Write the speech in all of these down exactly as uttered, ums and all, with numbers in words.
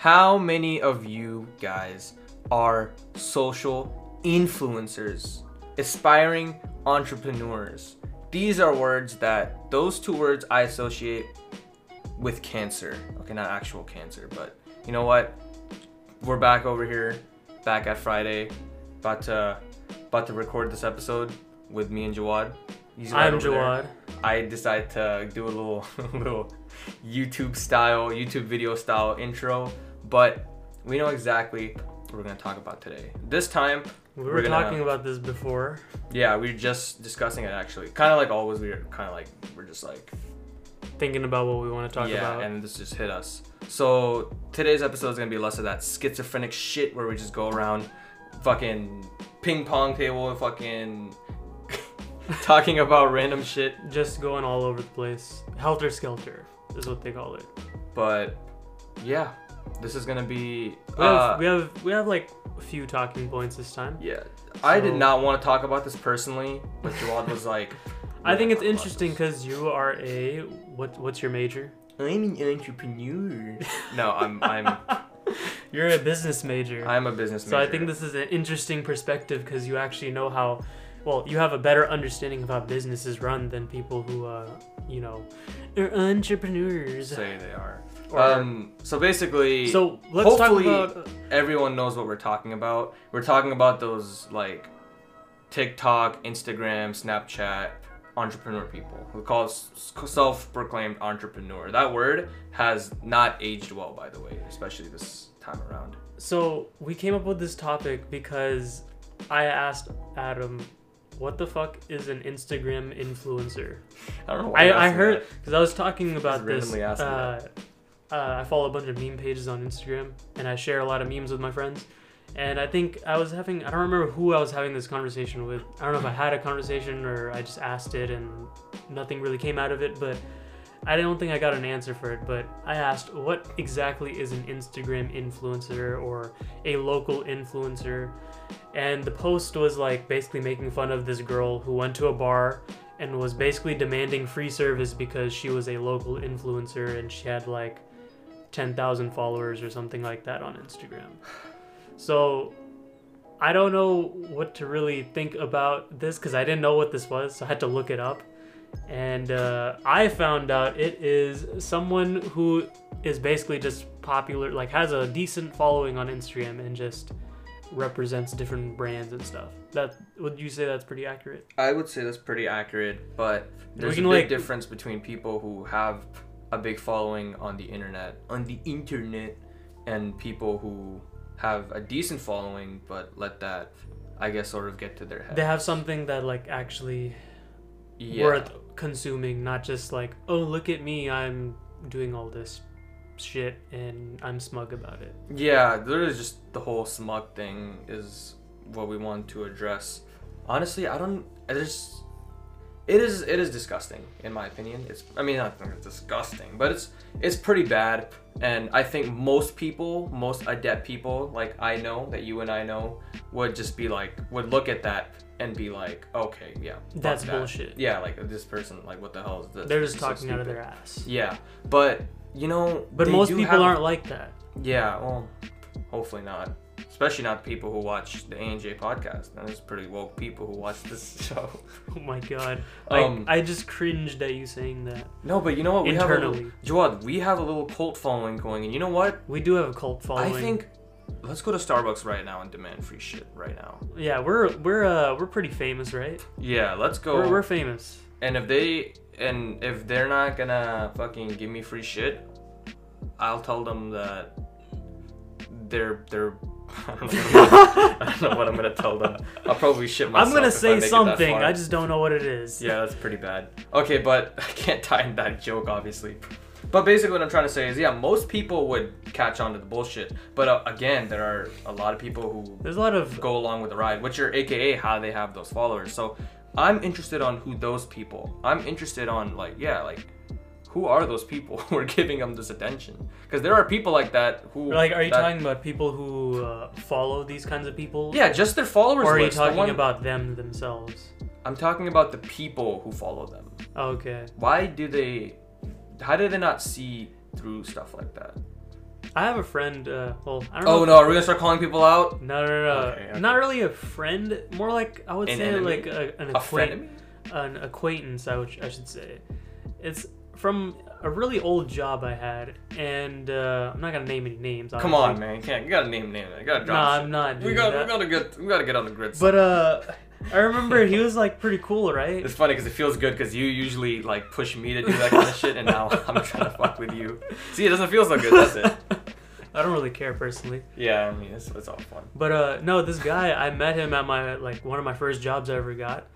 How many of you guys are social influencers, aspiring entrepreneurs? These are words that, those two words I associate with cancer. Okay, not actual cancer, but you know what? We're back over here, back at Friday, about to, about to record this episode with me and Jawad. He's right I'm Jawad. There. I decided to do a little, little YouTube style, YouTube video style intro. But we know exactly what we're going to talk about today. This time, we were, we're gonna, talking about this before. Yeah, we were just discussing it, actually. Kind of like always, we were kind of like, we're just like... thinking about what we want to talk yeah, about. Yeah, and this just hit us. So, today's episode is going to be less of that schizophrenic shit where we just go around fucking ping pong table and fucking talking about random shit. Just going all over the place. Helter Skelter is what they call it. But, yeah. This is gonna be we have, uh, we have we have like a few talking points this time. Yeah, so, I did not want to talk about this personally, but Jawad was like, I think it's interesting because you are a what? What's your major? I'm an entrepreneur. No, I'm I'm. You're a business major. I'm a business major. So I think this is an interesting perspective because you actually know how. Well, you have a better understanding of how business is run than people who, uh, you know, are entrepreneurs. Say they are. Or, um, so basically, so let's hopefully talk about, uh, everyone knows what we're talking about. We're talking about those like TikTok, Instagram, Snapchat entrepreneur people who call self-proclaimed entrepreneur. That word has not aged well, by the way, especially this time around. So we came up with this topic because I asked Adam, what the fuck is an Instagram influencer? I don't know why I, I heard, because I was talking about this. Uh, uh, I follow a bunch of meme pages on Instagram, and I share a lot of memes with my friends. And I think I was having, I don't remember who I was having this conversation with. I don't know if I had a conversation or I just asked it and nothing really came out of it, but I don't think I got an answer for it, but I asked, what exactly is an Instagram influencer or a local influencer? And the post was like basically making fun of this girl who went to a bar and was basically demanding free service because she was a local influencer and she had like ten thousand followers or something like that on Instagram. So I don't know what to really think about this because I didn't know what this was, so I had to look it up. And uh, I found out it is someone who is basically just popular, like has a decent following on Instagram and just represents different brands and stuff. That would you say that's pretty accurate? I would say that's pretty accurate, but there's a big like, difference between people who have a big following on the internet, on the internet, and people who have a decent following but let that, I guess, sort of get to their head. They have something that like actually. Yeah. Worth consuming, not just like, oh, look at me, I'm doing all this shit and I'm smug about it. Yeah, there is just the whole smug thing is what we want to address. Honestly, I don't. There's, it is it is disgusting in my opinion. It's I mean not it's disgusting, but it's it's pretty bad. And I think most people, most adept people, like I know that you and I know, would just be like would look at that. And be like, okay, yeah, that's that. Bullshit. Yeah, like this person, like, what the hell is this? They're just talking so out of their ass. Yeah, but you know, but most people have... aren't like that. Yeah, well, hopefully not. Especially not people who watch the A and J podcast. Now, there's pretty woke people who watch this show. Oh my god, um, I I just cringed at you saying that. No, but you know what? We Internally, have a little, Jawad, we have a little cult following going, and you know what? We do have a cult following. I think. Let's go to Starbucks right now and demand free shit right now. Yeah, we're we're uh, we're pretty famous, right? Yeah, let's go. We're, we're famous. And if they and if they're not gonna fucking give me free shit, I'll tell them that they're they're. I don't know what I'm, I don't know what I'm gonna tell them. I'll probably shit myself. I'm gonna say I something. I just don't know what it is. Yeah, that's pretty bad. Okay, but I can't tie in that joke, obviously. But basically what I'm trying to say is, yeah, most people would catch on to the bullshit. But uh, again, there are a lot of people who There's a lot of... go along with the ride, which are A K A how they have those followers. So I'm interested on who those people, I'm interested on like, yeah, like who are those people who are giving them this attention? Because there are people like that who... Like, are you that... talking about people who uh, follow these kinds of people? Yeah, just their followers. Or are list, you talking the one... about them themselves? I'm talking about the people who follow them. Okay. Why do they... How do they not see through stuff like that? I have a friend. Uh, well, I don't know. Oh no, are we gonna start calling people out? No, no, no. no. Okay, okay. Not really a friend. More like I would an say enemy? like a, an acquaintance. An acquaintance, I would, I should say. It's from a really old job I had, and uh, I'm not gonna name any names. Obviously. Come on, man, you can't. You gotta name names. You gotta drop. Nah, shit. I'm not. We gotta, that. we gotta get, we gotta get on the grid. But uh. I remember he was like pretty cool, right? It's funny because it feels good because you usually like push me to do that kind of shit, and now I'm trying to fuck with you. See, it doesn't feel so good, does it? I don't really care personally. Yeah, I mean, it's, it's all fun. But uh, no, this guy, I met him at my like one of my first jobs I ever got,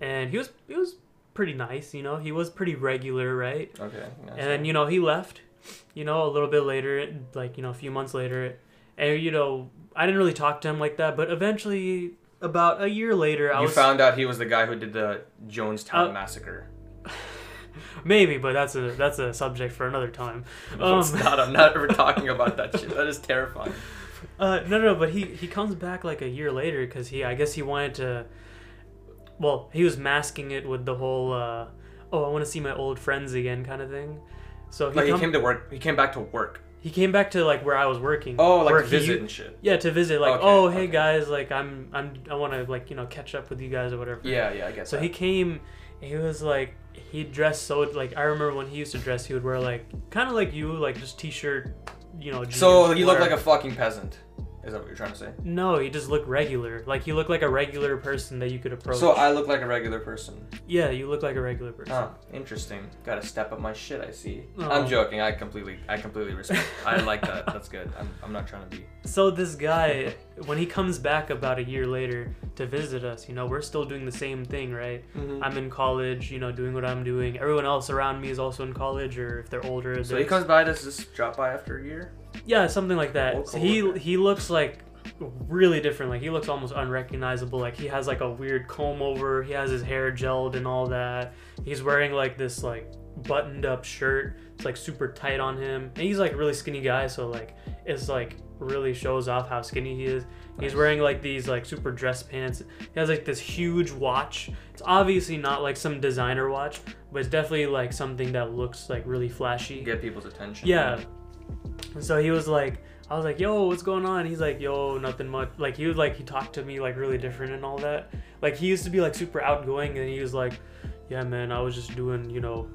and he was he was pretty nice, you know. He was pretty regular, right? Okay. Nice. And then you know he left, you know, a little bit later, like you know a few months later, and you know I didn't really talk to him like that, but eventually. About a year later, I you was... You found out he was the guy who did the Jonestown uh, Massacre. Maybe, but that's a that's a subject for another time. No, um, it's not. I'm not ever talking about that shit. That is terrifying. Uh, no, no, but he, he comes back like a year later because he, I guess he wanted to... Well, he was masking it with the whole, uh, oh, I want to see my old friends again kind of thing. So he, like come... he came to work. He came back to work. He came back to like where I was working. Oh, like to visit he, and shit. Yeah, to visit. Like, okay, oh, hey okay. guys, like I'm, I'm, I want to like you know catch up with you guys or whatever. Yeah, yeah, I guess. So that. He came. He was like, he dressed so like I remember when he used to dress, he would wear like kind of like you, like just t-shirt, you know. Jeans, so he looked like a fucking peasant. Is that what you're trying to say? No, he just looked regular. Like he looked like a regular person that you could approach. So I look like a regular person. Yeah, you look like a regular person. Oh, interesting. Got to step up my shit. I see. Oh. I'm joking. I completely, I completely respect. I like that. That's good. I'm, I'm not trying to be. So this guy, when he comes back about a year later to visit us, you know, we're still doing the same thing, right? Mm-hmm. I'm in college, you know, doing what I'm doing. Everyone else around me is also in college, or if they're older. So he comes by. Does this drop by after a year? Yeah, something like that. So he he looks like really different. Like he looks almost unrecognizable. Like he has like a weird comb over. He has his hair gelled and all that. He's wearing like this like buttoned up shirt. It's like super tight on him. And he's like a really skinny guy. So like it's like really shows off how skinny he is. He's wearing like these like super dress pants. He has like this huge watch. It's obviously not like some designer watch, but it's definitely like something that looks like really flashy. Get people's attention. Yeah. Man. And so he was like, I was like, yo, what's going on? He's like, yo, nothing much. Like he was like, he talked to me like really different and all that. Like he used to be like super outgoing, and he was like, yeah, man, I was just doing, you know,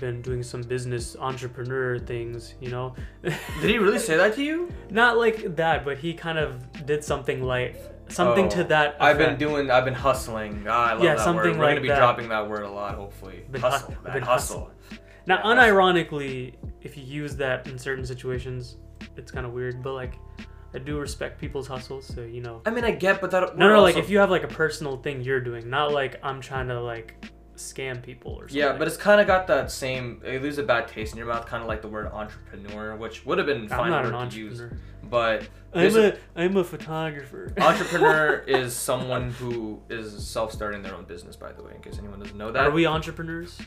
been doing some business entrepreneur things, you know. Did he really say that to you? Not like that, but he kind of did something like something oh, to that effect. I've been doing, I've been hustling. Ah, I love yeah, that something word. We're like gonna be that. dropping that word a lot, hopefully. Been hustle, hu- been hustle. hustle. Now, unironically, if you use that in certain situations, it's kind of weird, but like, I do respect people's hustles, so you know. I mean, I get, but that. No, no, also... like if you have like a personal thing you're doing, not like I'm trying to like scam people or something. Yeah, but it's kind of got that same, it leaves a bad taste in your mouth, kind of like the word entrepreneur, which would have been fine word to use. But I'm a, a I'm a photographer. Entrepreneur is someone who is self-starting their own business, by the way, in case anyone doesn't know that. Are we entrepreneurs?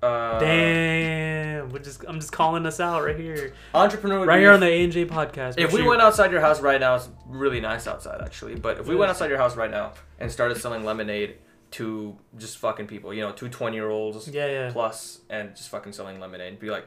Uh, Damn, we're just I'm just calling us out right here. Entrepreneur right here on the A and J podcast. If we went outside your house right now, it's really nice outside actually, but if we went outside your house right now and started selling lemonade to just fucking people, you know, two twenty year olds yeah, yeah. plus and just fucking selling lemonade, be like,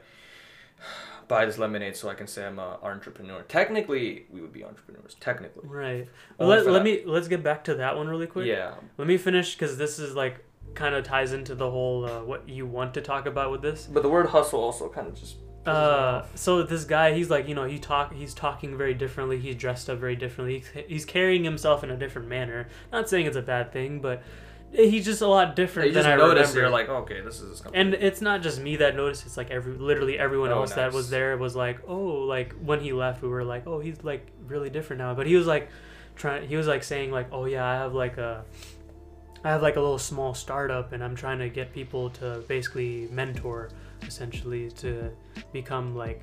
buy this lemonade so I can say I'm an entrepreneur. Technically, we would be entrepreneurs. Technically, right? Well, let, let me let's get back to that one really quick. Yeah, let me finish because this is like. Kind of ties into the whole uh, what you want to talk about with this, but the word hustle also kind of just uh so this guy, he's like, you know, he talk he's talking very differently, he's dressed up very differently, he's carrying himself in a different manner. Not saying it's a bad thing, but he's just a lot different you than just I notice remember. You're like, okay, this is and it's not just me that noticed, it's like every literally everyone oh, else nice. That was there was like, oh, like when he left we were like, oh, he's like really different now, but he was like trying he was like saying like, oh yeah, I have like a I have like a little small startup and I'm trying to get people to basically mentor, essentially, to become like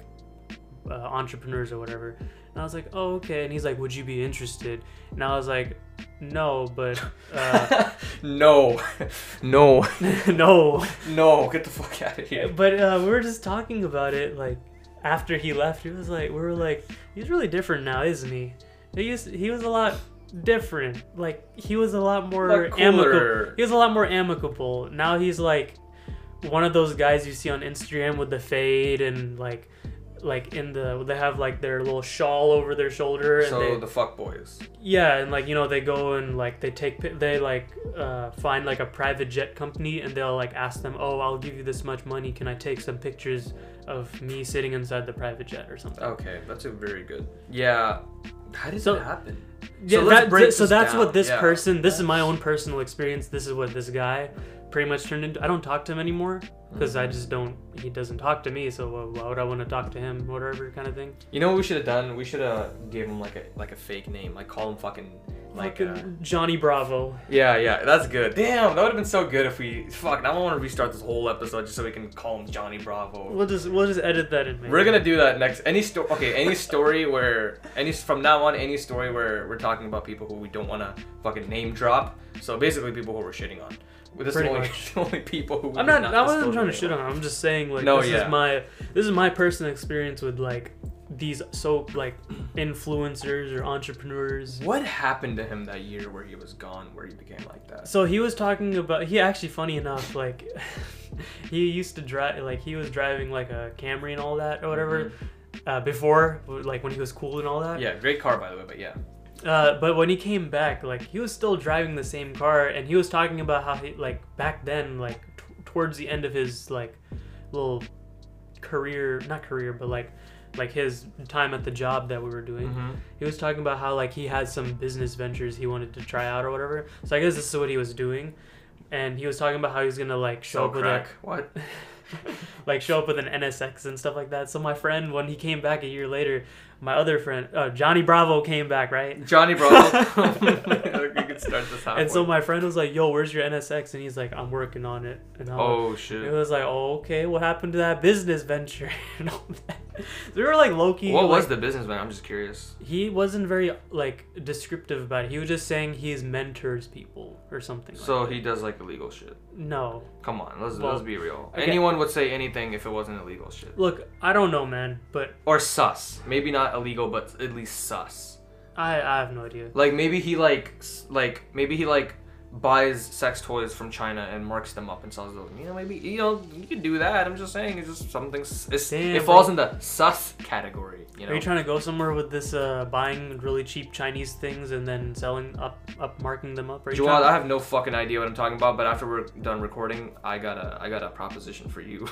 uh, entrepreneurs or whatever. And I was like, oh, okay. And he's like, would you be interested? And I was like, no, but... Uh, no. No. no. No, get the fuck out of here. But uh, we were just talking about it, like, after he left, he was like, we were like, he's really different now, isn't he? He was, he was a lot... different. Like he was a lot more like amicable. He was a lot more amicable. Now he's like one of those guys you see on Instagram with the fade and like like in the they have like their little shawl over their shoulder, and so they, the fuck boys, yeah, and like, you know, they go and like they take they like uh find like a private jet company, and they'll like ask them, oh, I'll give you this much money, can I take some pictures of me sitting inside the private jet or something. Okay, that's a very good, yeah, how did so, that happen? Yeah, so, that, th- so that's down. what this yeah. person this is my own personal experience, this is what this guy pretty much turned into. I don't talk to him anymore because mm-hmm. I just don't he doesn't talk to me, so why would I want to talk to him, whatever kind of thing. You know what we should have done? We should have gave him like a like a fake name, like call him fucking like fucking uh, Johnny Bravo. Yeah, yeah, that's good. Damn, that would have been so good if we fuck. Now I want to restart this whole episode just so we can call him Johnny Bravo. We'll just we'll just edit that in. Maybe. We're gonna do that next. Any story, okay? Any story where any from now on, any story where we're talking about people who we don't want to fucking name drop. So basically, people who we're shitting on. This is only, only people who I'm not. not I wasn't trying to shit on. I'm just saying like no, this yeah. is my this is my personal experience with like these so like influencers or entrepreneurs. What happened to him that year where he was gone, where he became like that? So he was talking about he actually funny enough like he used to drive like he was driving like a Camry and all that or whatever mm-hmm. uh, before like when he was cool and all that. Yeah, great car by the way, but yeah. Uh, but when he came back, like he was still driving the same car, and he was talking about how he like back then, like t- towards the end of his like little career, not career, but like like his time at the job that we were doing. Mm-hmm. He was talking about how like he had some business ventures he wanted to try out or whatever. So I guess this is what he was doing, and he was talking about how he was gonna like show up with a what. like show up with an N S X and stuff like that. So my friend, when he came back a year later, my other friend, uh, Johnny Bravo came back, right? Johnny Bravo. We could start this halfway. And so my friend was like, yo, where's your N S X? And he's like, I'm working on it. And I'm oh, like, shit. It was like, oh, okay, what happened to that business venture? And all that. So we were like low-key. What like, was the business venture? I'm just curious. He wasn't very, like, descriptive about it. He was just saying he mentors people or something like so that. So he does, like, illegal shit? No. Come on, let's, well, let's be real. Okay. Anyone would say anything if it wasn't illegal shit. Look, I don't know, man, but... Or sus. Maybe not illegal, but at least sus. I, I have no idea. Like, maybe he, like, like, maybe he, like, buys sex toys from China and marks them up and sells them. You know, maybe, you know, you could do that. I'm just saying, it's just something, it's, Damn, it falls bro. in the sus category, you know? Are you trying to go somewhere with this, uh, buying really cheap Chinese things and then selling up, up, marking them up? Are you Jawad, I have no fucking idea what I'm talking about, but after we're done recording, I got a, I got a proposition for you.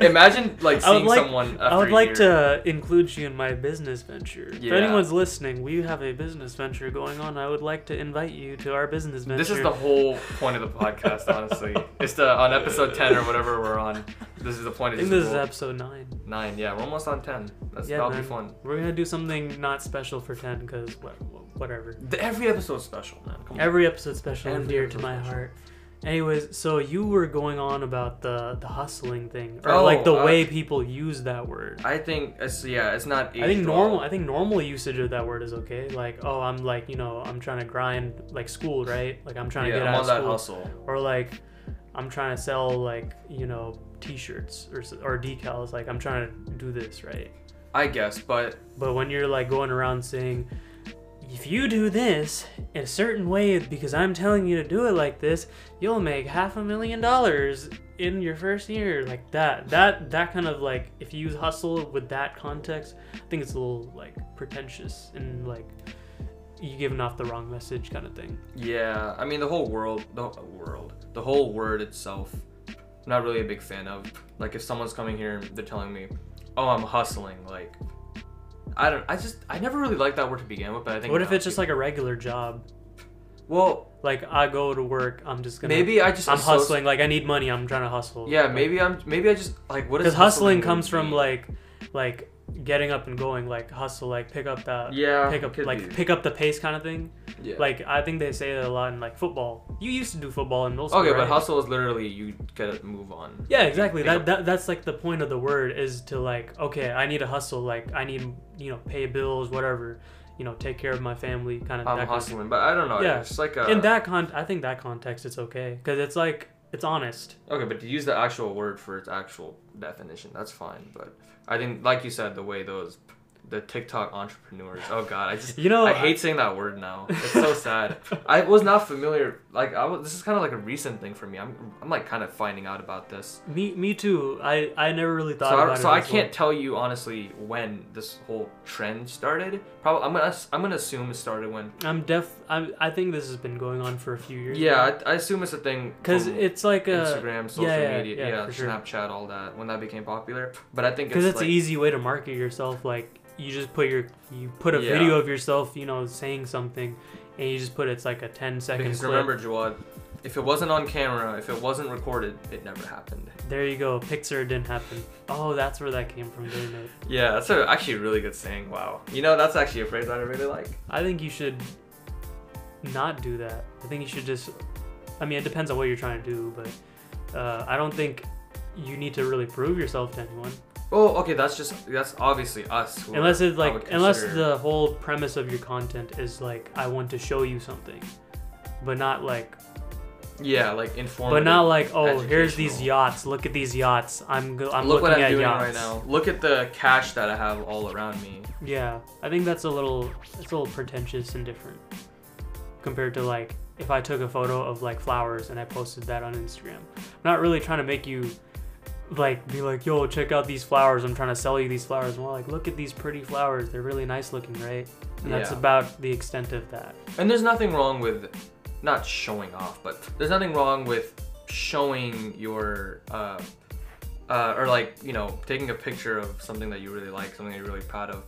Imagine like seeing like, someone. I would like to include you in my business venture. Yeah. If anyone's listening, we have a business venture going on. I would like to invite you to our business venture. This is the whole point of the podcast, honestly. It's the on episode ten or whatever we're on. This is the point. I think this goal. is episode nine. Nine, yeah, we're almost on ten. That's yeah, that'll man. be fun. We're gonna do something not special for ten because whatever. The, every episode's special, man. Come every on. episode's special every and dear to my special. heart. Anyways, so you were going on about the, the hustling thing, or oh, like the uh, way people use that word. I think it's yeah, it's not. I think normal. I think normal usage of that word is okay. Like, oh, I'm like, you know, I'm trying to grind like school, right? Like I'm trying yeah, to get I'm out of that school. Hustle. Or like, I'm trying to sell like, you know, t-shirts or or decals. Like I'm trying to do this, right? I guess, but but when you're like going around saying, if you do this in a certain way because I'm telling you to do it like this, you'll make half a million dollars in your first year, like that that that kind of like, if you use hustle with that context, I think it's a little like pretentious and like you giving off the wrong message kind of thing. Yeah, I mean the whole world the world the whole word itself, I'm not really a big fan of. Like if someone's coming here and they're telling me, oh, I'm hustling, like I don't, I just, I never really liked that word to begin with, but I think... What if it's people. just like a regular job? Well... Like, I go to work, I'm just gonna... Maybe I just... I'm associ- hustling, like, I need money, I'm trying to hustle. Yeah, like, maybe I'm, maybe I just, like, what is... Because hustling, hustling comes from, be? like, like, getting up and going, like, hustle, like, pick up that... Yeah, pick up Like, be. pick up the pace kind of thing. Yeah. Like, I think they say that a lot in, like, football. You used to do football in middle school, Okay, right? But hustle is literally, you gotta move on. Yeah, exactly. That, that That's, like, the point of the word is to, like, okay, I need to hustle, like, I need... you know, pay bills, whatever, you know, take care of my family, kind of. I'm that hustling, kind of, but I don't know. Yeah, it's like a... in that con, I think that context, it's okay because it's like it's honest. Okay, but to use the actual word for its actual definition, that's fine. But I think, like you said, the way those the TikTok entrepreneurs. Oh God, I just you know I hate I, saying that word now. It's so sad. I was not familiar. Like I was, this is kind of like a recent thing for me. I'm I'm like kind of finding out about this. Me me too. I, I never really thought so about I, it. So I can't well. tell you honestly when this whole trend started. Probably I'm gonna I'm gonna assume it started when. I'm def. I I think this has been going on for a few years. Yeah, I, I assume it's a thing. Cause it's like a, Instagram, social yeah, yeah, media, yeah, yeah, yeah sure. Snapchat, all that. When that became popular, but I think because it's, it's like, an easy way to market yourself, like. You just put your, you put a yeah. video of yourself, you know, saying something, and you just put it's like a ten second because clip. Remember, Jawad, if it wasn't on camera, if it wasn't recorded, it never happened. There you go. Pixar didn't happen. Oh, that's where that came from, didn't it? Yeah, that's a, actually a really good saying. Wow. You know, that's actually a phrase that I really like. I think you should not do that. I think you should just, I mean, it depends on what you're trying to do, but uh, I don't think you need to really prove yourself to anyone. Oh, okay, that's just, that's obviously us. Who unless it's like, unless the whole premise of your content is like, I want to show you something, but not like... Yeah, like informative. But not like, oh, here's these yachts, look at these yachts, I'm go- I'm look looking at yachts. Look what I'm doing right now. Look at the cash that I have all around me. Yeah, I think that's a little, it's a little pretentious and different compared to like, if I took a photo of like flowers and I posted that on Instagram. I'm not really trying to make you... like be like, yo, check out these flowers, I'm trying to sell you these flowers. Well, like, look at these pretty flowers, they're really nice looking, right? And yeah. That's about the extent of that. And there's nothing wrong with not showing off, but there's nothing wrong with showing your uh uh or like, you know, taking a picture of something that you really like, something that you're really proud of.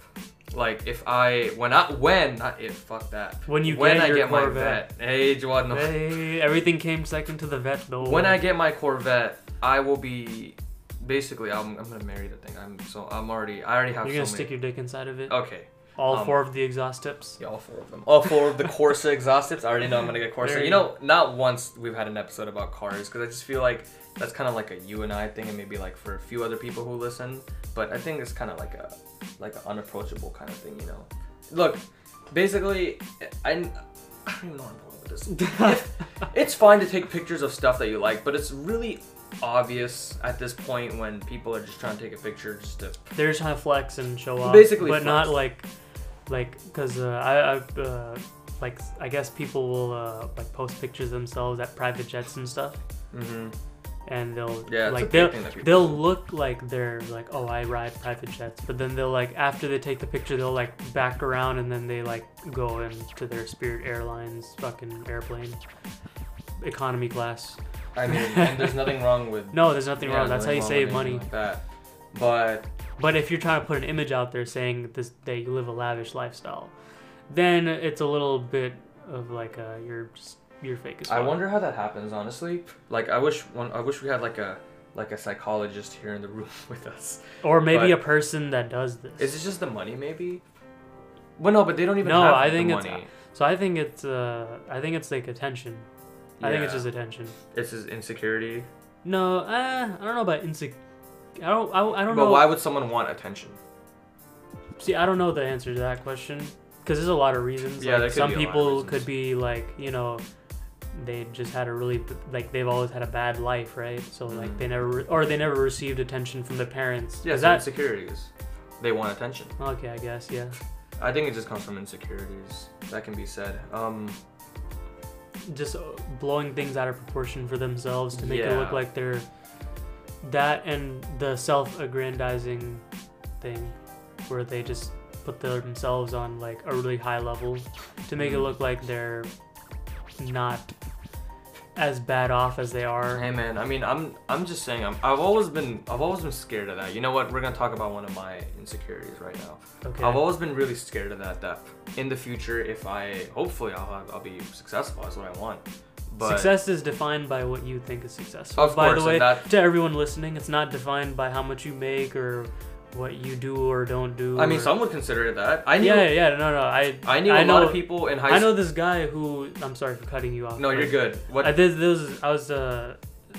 Like if I when I when not if fuck that when you when get I your get Corvette. My vet hey Jawad no. hey everything came second to the vet though. When I get my Corvette, I will be basically, I'm, I'm gonna marry the thing. I'm so I'm already. I already have. You're gonna so stick many. your dick inside of it. Okay. All um, four of the exhaust tips. Yeah, all four of them. All four of the Corsa exhaust tips. I already know I'm gonna get Corsa. There you you know, not once we've had an episode about cars because I just feel like that's kind of like a you and I thing, and maybe like for a few other people who listen. But I think it's kind of like a like an unapproachable kind of thing, you know. Look, basically, I I don't even know where I'm going with this. If, it's fine to take pictures of stuff that you like, but it's really obvious at this point when people are just trying to take a picture just to they're just trying to flex and show off, basically, but flex. Not like like because uh, I, I uh, like I guess people will uh, like post pictures themselves at private jets and stuff, mm-hmm. and they'll yeah, like they'll they'll do. Look like they're like, oh, I ride private jets, but then they'll like after they take the picture they'll like back around and then they like go into their Spirit Airlines fucking airplane economy class. I mean, and there's nothing wrong with... No, there's nothing yeah, wrong. That's nothing how you save money. Like that. But... But if you're trying to put an image out there saying this, that you live a lavish lifestyle, then it's a little bit of like a, you're just, you're fake as well. I wonder how that happens, honestly. Like, I wish one, I wish we had like a like a psychologist here in the room with us. Or maybe but a person that does this. Is it just the money, maybe? Well, no, but they don't even no, have I think the it's, money. So I think it's, uh, I think it's like attention. I yeah. think it's his attention. It's his insecurity. No, uh, I don't know about insec. I don't. I, I don't but know. But why would someone want attention? See, I don't know the answer to that question because there's a lot of reasons. Yeah, like, there could some be people could be like, you know, they just had a really like they've always had a bad life, right? So mm-hmm. like they never re- or they never received attention from their parents. Yeah, so that insecurities. They want attention. Okay, I guess yeah. I think it just comes from insecurities. That can be said. Um. Just blowing things out of proportion for themselves to make yeah. it look like they're that, and the self-aggrandizing thing where they just put themselves on like a really high level to make mm. it look like they're not as bad off as they are. Hey man, I mean, I'm I'm just saying, I'm, I've always been I've always been scared of that. You know what? We're gonna talk about one of my insecurities right now. Okay. I've always been really scared of that. That in the future, if I hopefully I'll have, I'll be successful. That's what I want. But success is defined by what you think is successful. Of by course, the way, that, to everyone listening, it's not defined by how much you make or what you do or don't do. I mean, or, some would consider it that. I knew, yeah, yeah, no, no. I I knew I a know, lot of people in high school. I know this guy who. I'm sorry for cutting you off. No, you're good. What? I did. There was. I was. Uh,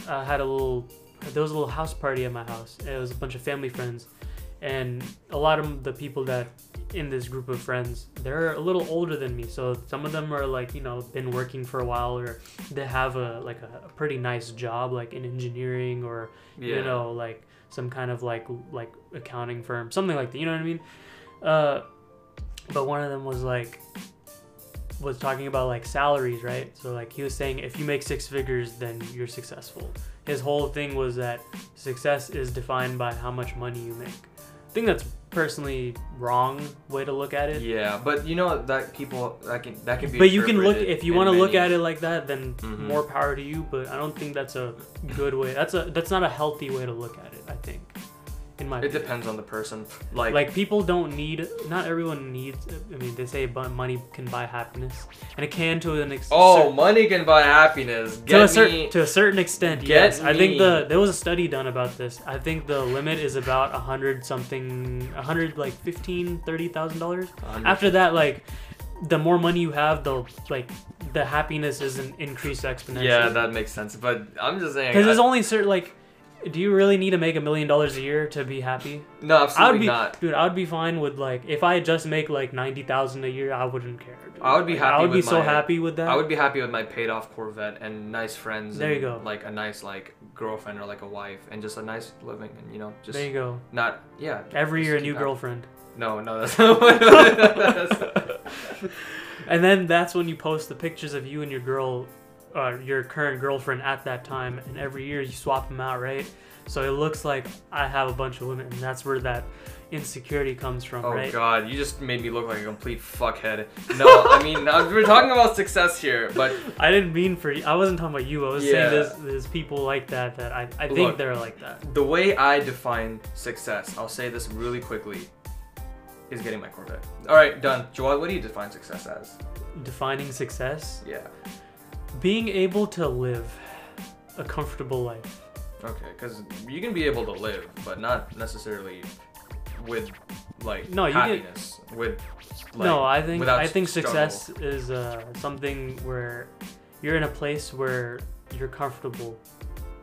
I had a little. There was a little house party at my house. It was a bunch of family friends, and a lot of the people that in this group of friends, they're a little older than me. So some of them are like, you know, been working for a while, or they have a like a, a pretty nice job, like in engineering, or yeah. you know, like. Some kind of like like accounting firm, something like that, you know what I mean? Uh, but one of them was like, was talking about like salaries, right? So like he was saying, if you make six figures, then you're successful. His whole thing was that success is defined by how much money you make. I think that's personally wrong way to look at it. Yeah, but you know that people that can that can be. But you can look if you want to look at it like that, then mm-hmm. more power to you. But I don't think that's a good way. That's a that's not a healthy way to look at it. I think. In my opinion. It depends on the person. Like like people don't need. Not everyone needs. I mean, they say money can buy happiness, and it can to an extent. Oh, certain, money can buy happiness. Get to a certain to a certain extent. Yes, me. I think the there was a study done about this. I think the limit is about a hundred something, a hundred like fifteen, thirty thousand dollars. After that, like the more money you have, the like the happiness isn't increased exponentially. Yeah, that makes sense. But I'm just saying because there's only certain like. Do you really need to make a million dollars a year to be happy? No, absolutely I would be, not. Dude, I would be fine with like if I just make like ninety thousand a year, I wouldn't care. Dude. I would be like, happy. I would with be my, so happy with that. I would be happy with my paid-off Corvette and nice friends. There and, you go. Like a nice like girlfriend or like a wife and just a nice living and you know just. There you go. Not yeah. Every year a new girlfriend. No, no, that's not what it is. And then that's when you post the pictures of you and your girl. Uh, your current girlfriend at that time, and every year you swap them out, right? So it looks like I have a bunch of women, and that's where that insecurity comes from, oh, right? Oh god, you just made me look like a complete fuckhead. No, I mean we're talking about success here, but I didn't mean for you. I wasn't talking about you. I was yeah. saying there's, there's people like that that I, I think look, they're like that. The way I define success, I'll say this really quickly, is getting my Corvette. All right, done. Jawad, what do you define success as? Defining success? Yeah. Being able to live a comfortable life. Okay, because you can be able to live, but not necessarily with like no, you happiness. Get... With like, no, I think I think struggle. Success is uh, something where you're in a place where you're comfortable.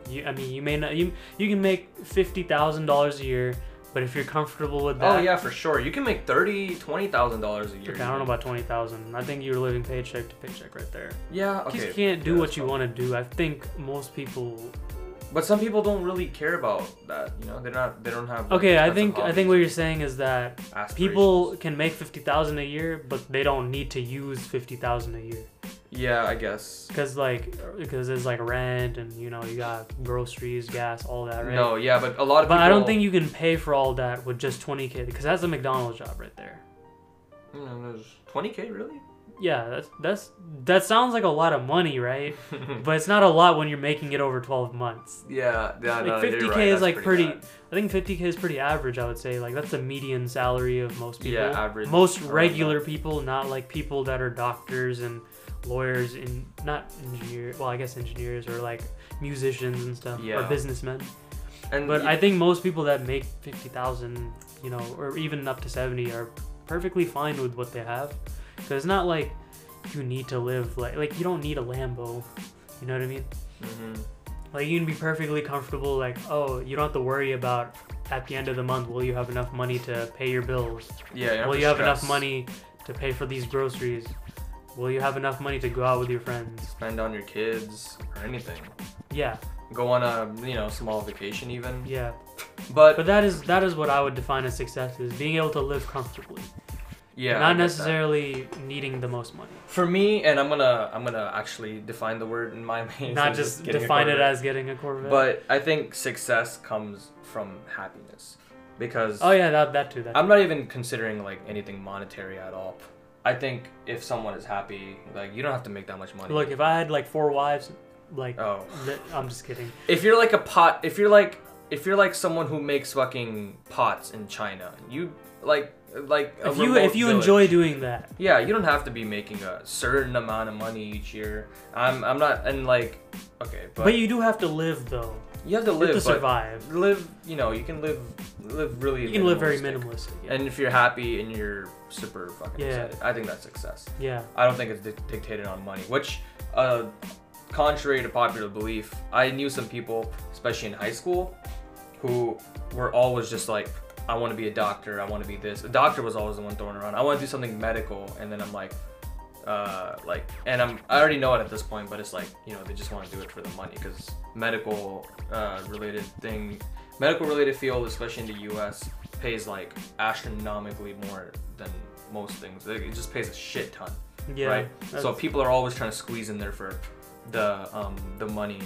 You, I mean, you may not you you can make fifty thousand dollars a year. But if you're comfortable with that... Oh, yeah, for sure. You can make thirty thousand dollars, twenty thousand dollars a year. Okay, I don't know about twenty thousand dollars. I think you're living paycheck to paycheck right there. Yeah, okay. You just can't do yeah, what you probably. want to do. I think most people... But some people don't really care about that, you know? They're not, they don't have... Like, okay, I think I think what you're saying is that people can make fifty thousand dollars a year, but they don't need to use fifty thousand dollars a year. Yeah, I guess. Because like, because there's like rent and you know you got groceries, gas, all that, right? No, yeah, but a lot of. But people... I don't think you can pay for all that with just twenty K because that's a McDonald's job right there. twenty K really? Yeah, that's that's that sounds like a lot of money, right? But it's not a lot when you're making it over twelve months. Yeah, yeah, like no, fifty K you're right. Is that's like pretty. pretty I think fifty K is pretty average. I would say like that's the median salary of most people. Yeah, average. Most regular people, not like people that are doctors and. Lawyers and not engineers, well I guess engineers or like musicians and stuff yeah. or businessmen. And but you, I think most people that make fifty thousand, you know, or even up to seventy are perfectly fine with what they have. Cause it's not like you need to live like like you don't need a Lambo, you know what I mean? Mm-hmm. Like you can be perfectly comfortable. Like oh, you don't have to worry about at the end of the month will you have enough money to pay your bills? Yeah. Will you have stress. Enough money to pay for these groceries? Will you have enough money to go out with your friends? Spend on your kids or anything. Yeah. Go on a, you know, small vacation even. Yeah. But but that is that is what I would define as success is being able to live comfortably. Yeah. Not necessarily that. Needing the most money. For me, and I'm gonna I'm gonna actually define the word in my mind. Not just, just define it as getting a Corvette. But I think success comes from happiness. Because Oh yeah, that that too. That I'm too. Not even considering like anything monetary at all. I think if someone is happy, like you don't have to make that much money. Look, if I had like four wives, like oh, th- I'm just kidding. If you're like a pot, if you're like, if you're like someone who makes fucking pots in China, you like, like a if you if you village. Enjoy doing that, yeah, you don't have to be making a certain amount of money each year. I'm I'm not and like, okay, but but you do have to live though. You have to live you have to survive. Live, you know, you can live. Live really you can live very minimalistic yeah. And if you're happy and you're super fucking yeah. excited, I think that's success. Yeah, I don't think it's di- dictated on money, which uh contrary to popular belief, I knew some people, especially in high school, who were always just like, I want to be a doctor, I want to be this. A doctor was always the one thrown around. I want to do something medical, and then I'm like uh like and I'm I already know it at this point, but it's like, you know, they just want to do it for the money because medical uh related thing medical related field, especially in the U S, pays like astronomically more than most things. It just pays a shit ton, yeah, right? So people are always trying to squeeze in there for the um the money.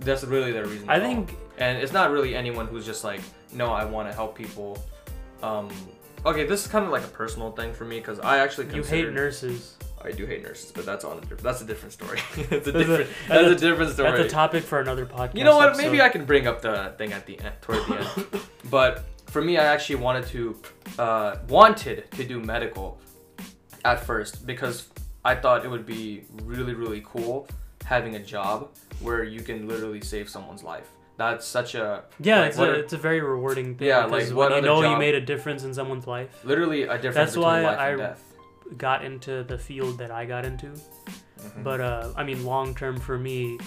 That's really their reason. I think, and it's not really anyone who's just like, no, I want to help people. Um, okay, this is kind of like a personal thing for me because I actually consider you hate nurses. I do hate nurses, but that's on a, that's a different story. It's a that's different. A, that's a, a different story. That's a topic for another podcast. You know what? Episode. Maybe I can bring up the thing at the end, toward the end. But for me, I actually wanted to uh, wanted to do medical at first because I thought it would be really really cool having a job where you can literally save someone's life. That's such a yeah. Like, it's a are, it's a very rewarding thing. Yeah, like what when you know job, you made a difference in someone's life. Literally a difference. That's between why life I. and death. Got into the field that I got into, mm-hmm. but uh I mean long term for me,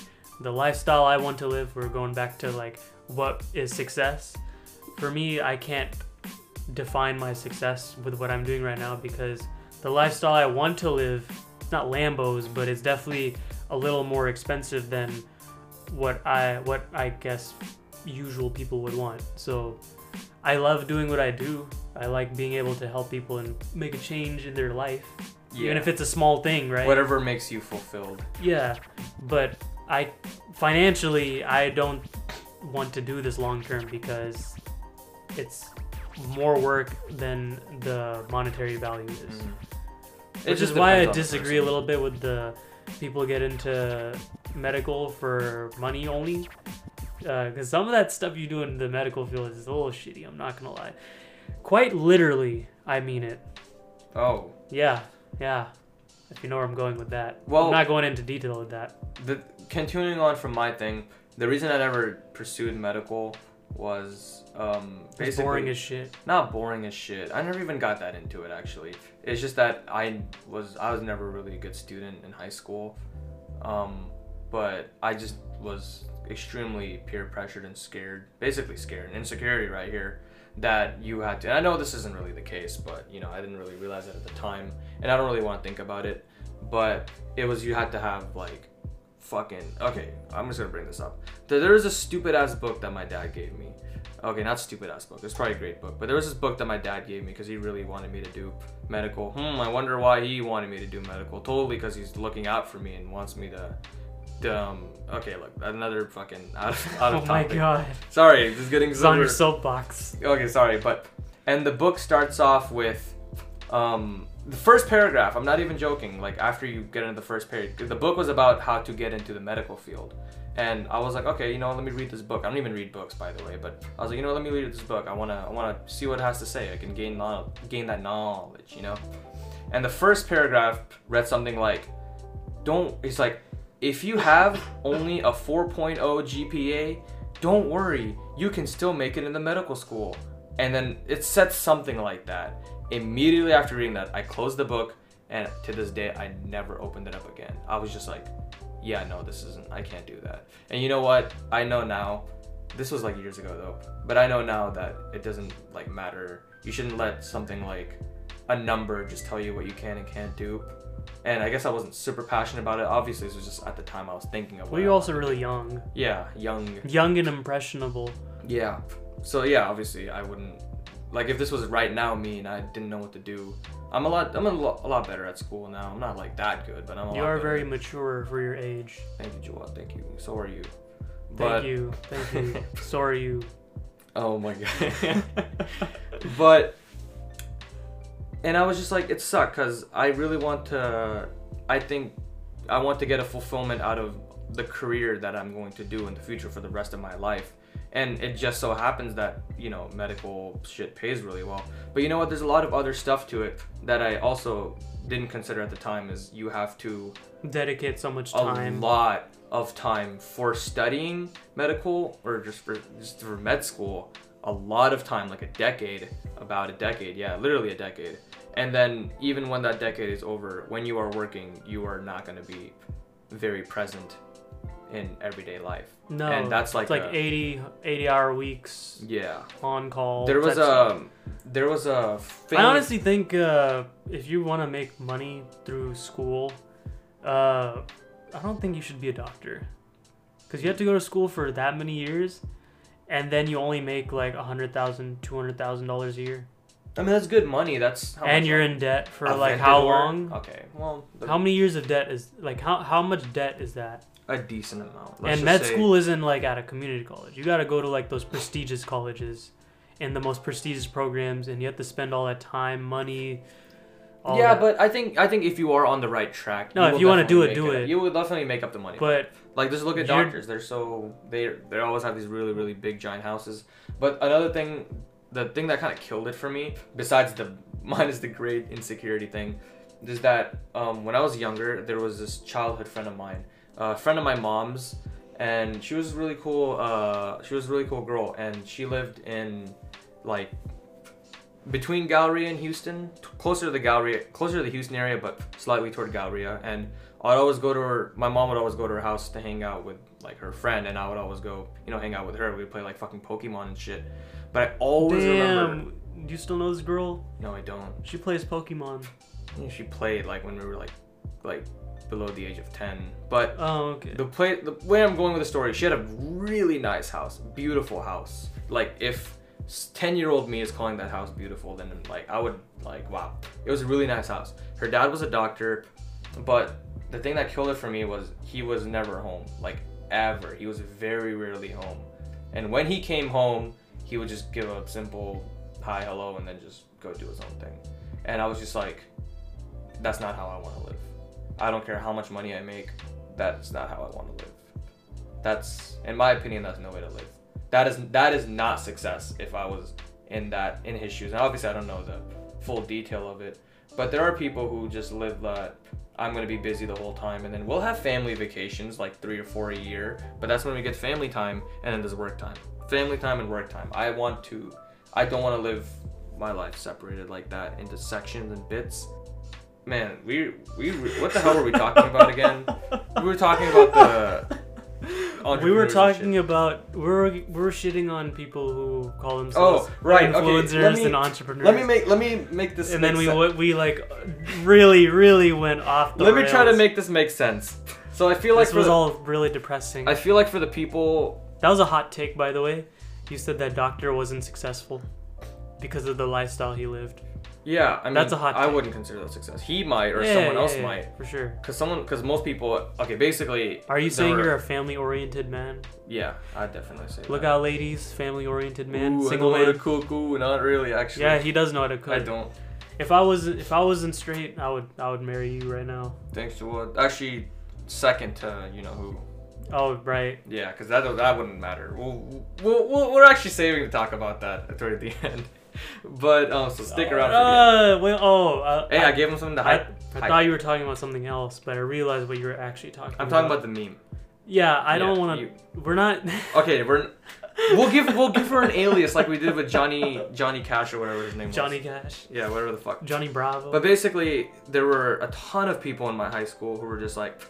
the lifestyle I want to live, we're going back to like what is success for me. I can't define my success with what I'm doing right now because the lifestyle I want to live, it's not Lambos, but it's definitely a little more expensive than what I what I guess usual people would want. So I love doing what I do. I like being able to help people and make a change in their life. Yeah. Even if it's a small thing, right? Whatever makes you fulfilled. Yeah. But I financially, I don't want to do this long term because it's more work than the monetary value is. Mm. It Which just is why I disagree a little bit with the people get into medical for money only. Because uh, some of that stuff you do in the medical field is a little shitty, I'm not going to lie. Quite literally, I mean it. Oh. Yeah, yeah. If you know where I'm going with that. Well, I'm not going into detail with that. The, continuing on from my thing, the reason I never pursued medical was um, basically... It's boring as shit. Not boring as shit. I never even got that into it, actually. It's just that I was I was never really a good student in high school. Um, but I just was... extremely peer pressured and scared, basically scared, insecurity right here, that you had to, and I know this isn't really the case, but you know, I didn't really realize it at the time, and I don't really want to think about it, but it was, you had to have like fucking, okay, I'm just gonna bring this up. There was a stupid ass book that my dad gave me. Okay, not stupid ass book, it's probably a great book, but there was this book that my dad gave me because he really wanted me to do medical. Hmm, I wonder why he wanted me to do medical. Totally because he's looking out for me and wants me to Um, okay, look, another fucking out of, out of oh topic. Oh my god. Sorry, just getting it's on your soapbox. Okay, sorry, but... And the book starts off with, um, the first paragraph, I'm not even joking, like, after you get into the first paragraph, the book was about how to get into the medical field. And I was like, okay, you know, let me read this book. I don't even read books, by the way, but I was like, you know, let me read this book. I wanna, I wanna see what it has to say. I can gain, no- gain that knowledge, you know? And the first paragraph read something like, don't, it's like, if you have only a four point oh G P A, don't worry, you can still make it into medical school. And then it said something like that. Immediately after reading that, I closed the book, and to this day, I never opened it up again. I was just like, yeah, no, this isn't, I can't do that. And you know what? I know now, this was like years ago though, but I know now that it doesn't like matter. You shouldn't let something like a number just tell you what you can and can't do. And I guess I wasn't super passionate about it. Obviously, it was just at the time I was thinking of it. Well, you're also really young. Yeah, young. Young and impressionable. Yeah. So, yeah, obviously, I wouldn't... Like, if this was right now me and I didn't know what to do... I'm a lot I'm a, lo- a lot better at school now. I'm not, like, that good, but I'm a lot better. You are very mature for your age. Thank you, Jawad. Thank you. So are you. But... Thank you. Thank you. So are you. Oh, my God. But... And I was just like, it sucked because I really want to, I think I want to get a fulfillment out of the career that I'm going to do in the future for the rest of my life. And it just so happens that, you know, medical shit pays really well. But you know what? There's a lot of other stuff to it that I also didn't consider at the time is you have to dedicate so much time. A lot of time for studying medical or just for, just for med school. A lot of time, like a decade, about a decade. Yeah, literally a decade. And then even when that decade is over, when you are working, you are not going to be very present in everyday life. No, and that's like it's like a, eighty, eighty hour weeks. Yeah, on call. There was a, there was a. Famous... I honestly think uh, if you want to make money through school, uh, I don't think you should be a doctor, because you have to go to school for that many years, and then you only make like a hundred thousand, two hundred thousand dollars a year. I mean, that's good money. That's how and much you're in debt for like how long? Okay, well, the, how many years of debt is like how how much debt is that? A decent amount. Let's and med say... school isn't like at a community college. You got to go to like those prestigious colleges, and the most prestigious programs, and you have to spend all that time, money. All yeah, that. But I think I think if you are on the right track, no, you if you want to do it, do it. it. You will definitely make up the money. But like, just look at doctors. They're so they they always have these really really big giant houses. But another thing. The thing that kind of killed it for me, besides the minus the grade insecurity thing, is that um, when I was younger, there was this childhood friend of mine, a uh, friend of my mom's, and she was really cool. Uh, she was a really cool girl, and she lived in like between Galleria and Houston, t- closer to the Galleria, closer to the Houston area, but slightly toward Galleria. And I'd always go to her. My mom would always go to her house to hang out with like her friend, and I would always go, you know, hang out with her. We'd play like fucking Pokemon and shit. But I always Damn. remember. Do you still know this girl? No, I don't. She plays Pokemon. She played like when we were like, like below the age of ten. But oh, okay. The play, the way I'm going with the story, she had a really nice house, beautiful house. Like if ten-year-old me is calling that house beautiful, then like I would like wow, it was a really nice house. Her dad was a doctor, but the thing that killed it for me was he was never home, like ever. He was very rarely home, and when he came home, he would just give a simple hi, hello, and then just go do his own thing. And I was just like, that's not how I want to live. I don't care how much money I make. That's not how I want to live. That's, in my opinion, that's no way to live. That is that is not success if I was in that in his shoes. And obviously, I don't know the full detail of it. But there are people who just live that I'm going to be busy the whole time. And then we'll have family vacations, like three or four a year. But that's when we get family time and then there's work time. Family time and work time. I want to, I don't want to live my life separated like that into sections and bits. Man, we, we, what the hell were we talking about again? We were talking about the entrepreneurs We were talking about, we we're, we we're shitting on people who call themselves oh, right. influencers okay. let me, and entrepreneurs. Let me make, let me make this And make then we, sense. we like really, really went off the Let rails. me try to make this make sense. So I feel like- This was the, all really depressing. I feel like for the people- That was a hot take, by the way. You said that doctor wasn't successful because of the lifestyle he lived. Yeah, I mean, that's a hot take. I wouldn't consider that success. He might, or yeah, someone yeah, else yeah, might, for sure. Because someone, because most people, okay, basically. Are you saying you're a family-oriented man? Yeah, I'd definitely say. Look that. out, ladies, family-oriented man, Ooh, single I know man. How to cook, ooh, not really, actually. Yeah, he does know how to cook. I don't. If I was, if I wasn't straight, I would, I would marry you right now. Thanks to what? Actually, second to you know who. Oh, right. Yeah, because that that wouldn't matter. We'll, we'll, we'll, we're actually saving to talk about that toward the end. But, um, so stick around uh, for the end. Well, oh, uh, hey, I, I gave him something to hype. I, I hype. thought you were talking about something else, but I realized what you were actually talking I'm about. I'm talking about the meme. Yeah, I yeah, don't want to... We're not... okay, we're... We'll give we'll give her an alias like we did with Johnny Johnny Cash or whatever his name was. Johnny Cash. Yeah, whatever the fuck. Johnny Bravo. But basically, there were a ton of people in my high school who were just like...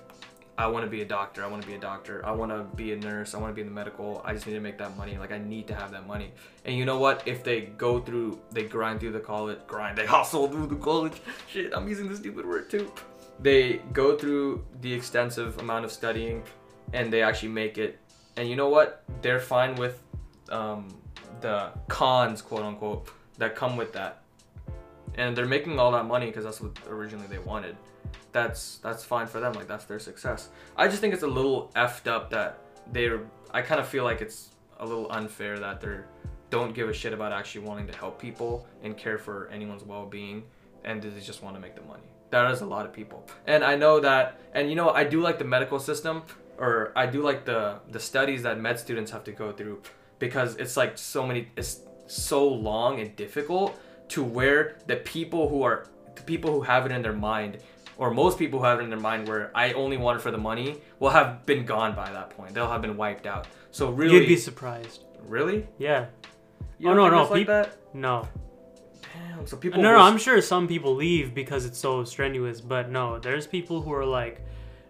I want to be a doctor. I want to be a doctor. I want to be a nurse. I want to be in the medical. I just need to make that money. Like I need to have that money. And you know what? If they go through, they grind through the college, grind, they hustle through the college. Shit, I'm using the stupid word too. They go through the extensive amount of studying and they actually make it. And you know what? They're fine with um, the cons, quote unquote, that come with that. And they're making all that money because that's what originally they wanted. That's that's fine for them. Like that's their success. I just think it's a little effed up that they're. I kind of feel like it's a little unfair that they don't give a shit about actually wanting to help people and care for anyone's well-being, and they just want to make the money. That is a lot of people, and I know that. And you know, I do like the medical system, or I do like the the studies that med students have to go through, because it's like so many. It's so long and difficult to where the people who are the people who have it in their mind. Or most people who have it in their mind where I only want it for the money will have been gone by that point. They'll have been wiped out. So really, you'd be surprised. Really? Yeah. You oh no no people. Like no. Damn. So people. No no. Was... I'm sure some people leave because it's so strenuous. But no, there's people who are like,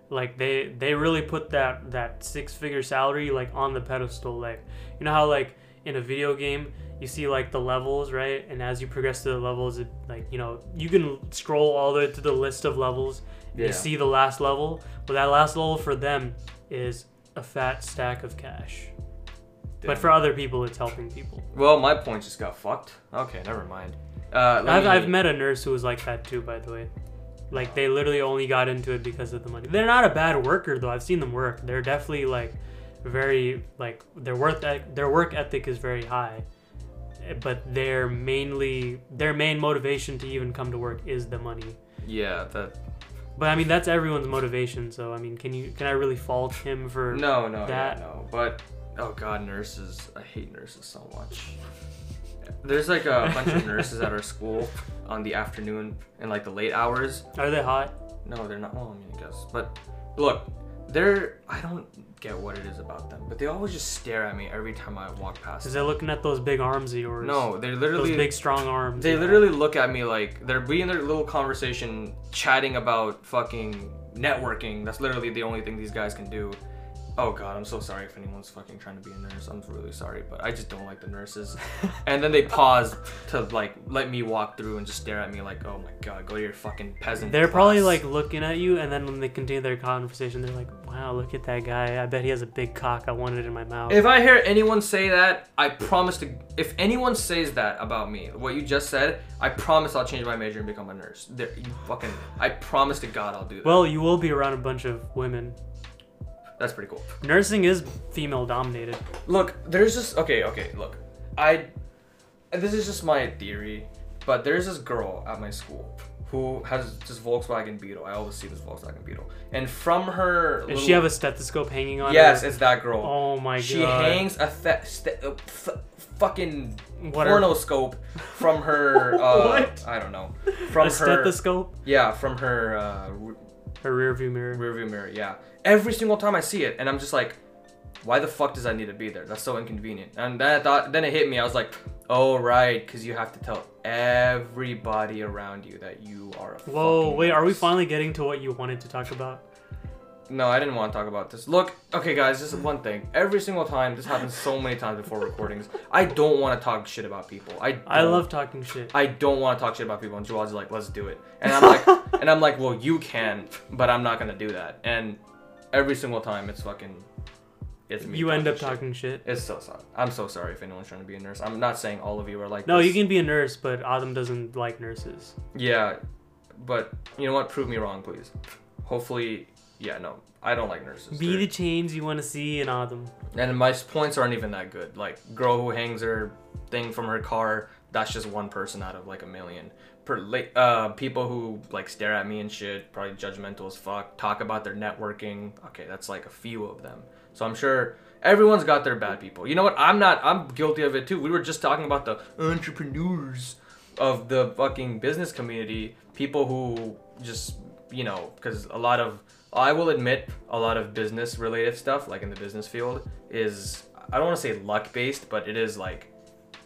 like they they really put that that six figure salary like on the pedestal. Like you know how like in a video game. You see like the levels, right? And as you progress to the levels, it, like, you know, you can scroll all the way to the list of levels. And yeah. You see the last level, but that last level for them is a fat stack of cash. Damn. But for other people, it's helping people. Well, my point just got fucked. Okay, never mind. Uh, I've, me... I've met a nurse who was like that too, by the way. Like, they literally only got into it because of the money. They're not a bad worker, though. I've seen them work. They're definitely, like, very, like, their work, their work ethic is very high. But they're mainly, their main motivation to even come to work is the money. Yeah, that... But I mean, that's everyone's motivation. So I mean, can you can I really fault him for no, no, that? No, no, no. But oh god, nurses! I hate nurses so much. There's like a bunch of nurses at our school on the afternoon and like the late hours. Are they hot? No, they're not. Well, I mean, I guess. But look, they're I don't get what it is about them, but they always just stare at me every time I walk past. Because they're looking at those big arms of yours. No, they're literally those big strong arms. They literally look at me like they're being their little conversation, chatting about fucking networking. That's literally the only thing these guys can do. Oh god, I'm so sorry if anyone's fucking trying to be a nurse. I'm really sorry, but I just don't like the nurses. And then they pause to like let me walk through and just stare at me like, oh my god, go to your fucking peasant They're class. Probably like looking at you, and then when they continue their conversation, they're like, wow, look at that guy. I bet he has a big cock. I want it in my mouth. If I hear anyone say that, I promise to... If anyone says that about me, what you just said, I promise I'll change my major and become a nurse. They're, you fucking... I promise to god I'll do that. Well, you will be around a bunch of women. That's pretty cool. Nursing is female dominated. Look, there's just... Okay, okay, look. I... This is just my theory, but there's this girl at my school who has this Volkswagen Beetle. I always see this Volkswagen Beetle. And from her... Does little, she have a stethoscope hanging on yes, her? Yes, it's that girl. Oh my she god. She hangs a th- st- uh, f- fucking what pornoscope are... from her... Uh, what? I don't know. From a her, stethoscope? Yeah, from her... Uh, her rearview mirror. Rearview mirror, yeah. Every single time I see it, and I'm just like, why the fuck does I need to be there? That's so inconvenient. And then I thought, then it hit me. I was like, oh right, because you have to tell everybody around you that you are a. Whoa, wait, nurse. Are we finally getting to what you wanted to talk about? No, I didn't want to talk about this. Look, okay, guys, this is one thing. Every single time, this happens so many times before recordings. I don't want to talk shit about people. I I love talking shit. I don't want to talk shit about people. And Jawad's like, let's do it. And I'm like, and I'm like, well, you can, but I'm not gonna do that. And every single time, it's fucking. It's me. You end up shit. talking shit. It's so sorry. I'm so sorry if anyone's trying to be a nurse. I'm not saying all of you are like. No, this. You can be a nurse, but Adam doesn't like nurses. Yeah, but you know what? Prove me wrong, please. Hopefully. Yeah, no, I don't like nurses. Be They're... the change you want to see in Adam. And my points aren't even that good. Like, girl who hangs her thing from her car, that's just one person out of like a million. Per, uh, people who like stare at me and shit, probably judgmental as fuck, talk about their networking. Okay, that's like a few of them. So I'm sure everyone's got their bad people. You know what? I'm not, I'm guilty of it too. We were just talking about the entrepreneurs of the fucking business community. People who just, you know, because a lot of, I will admit, a lot of business related stuff, like in the business field, is, I don't want to say luck based, but it is like,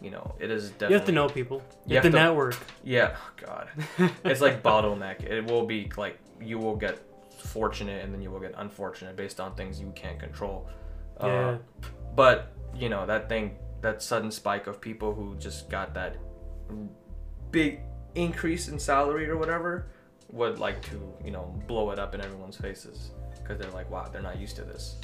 you know, it is definitely. You have to know people. You, you have, have to network. Yeah, oh god. It's like bottleneck. It will be like, you will get fortunate and then you will get unfortunate based on things you can't control. Yeah. Uh, but, you know, that thing, that sudden spike of people who just got that big increase in salary or whatever, would like to, you know, blow it up in everyone's faces because they're like, wow, they're not used to this.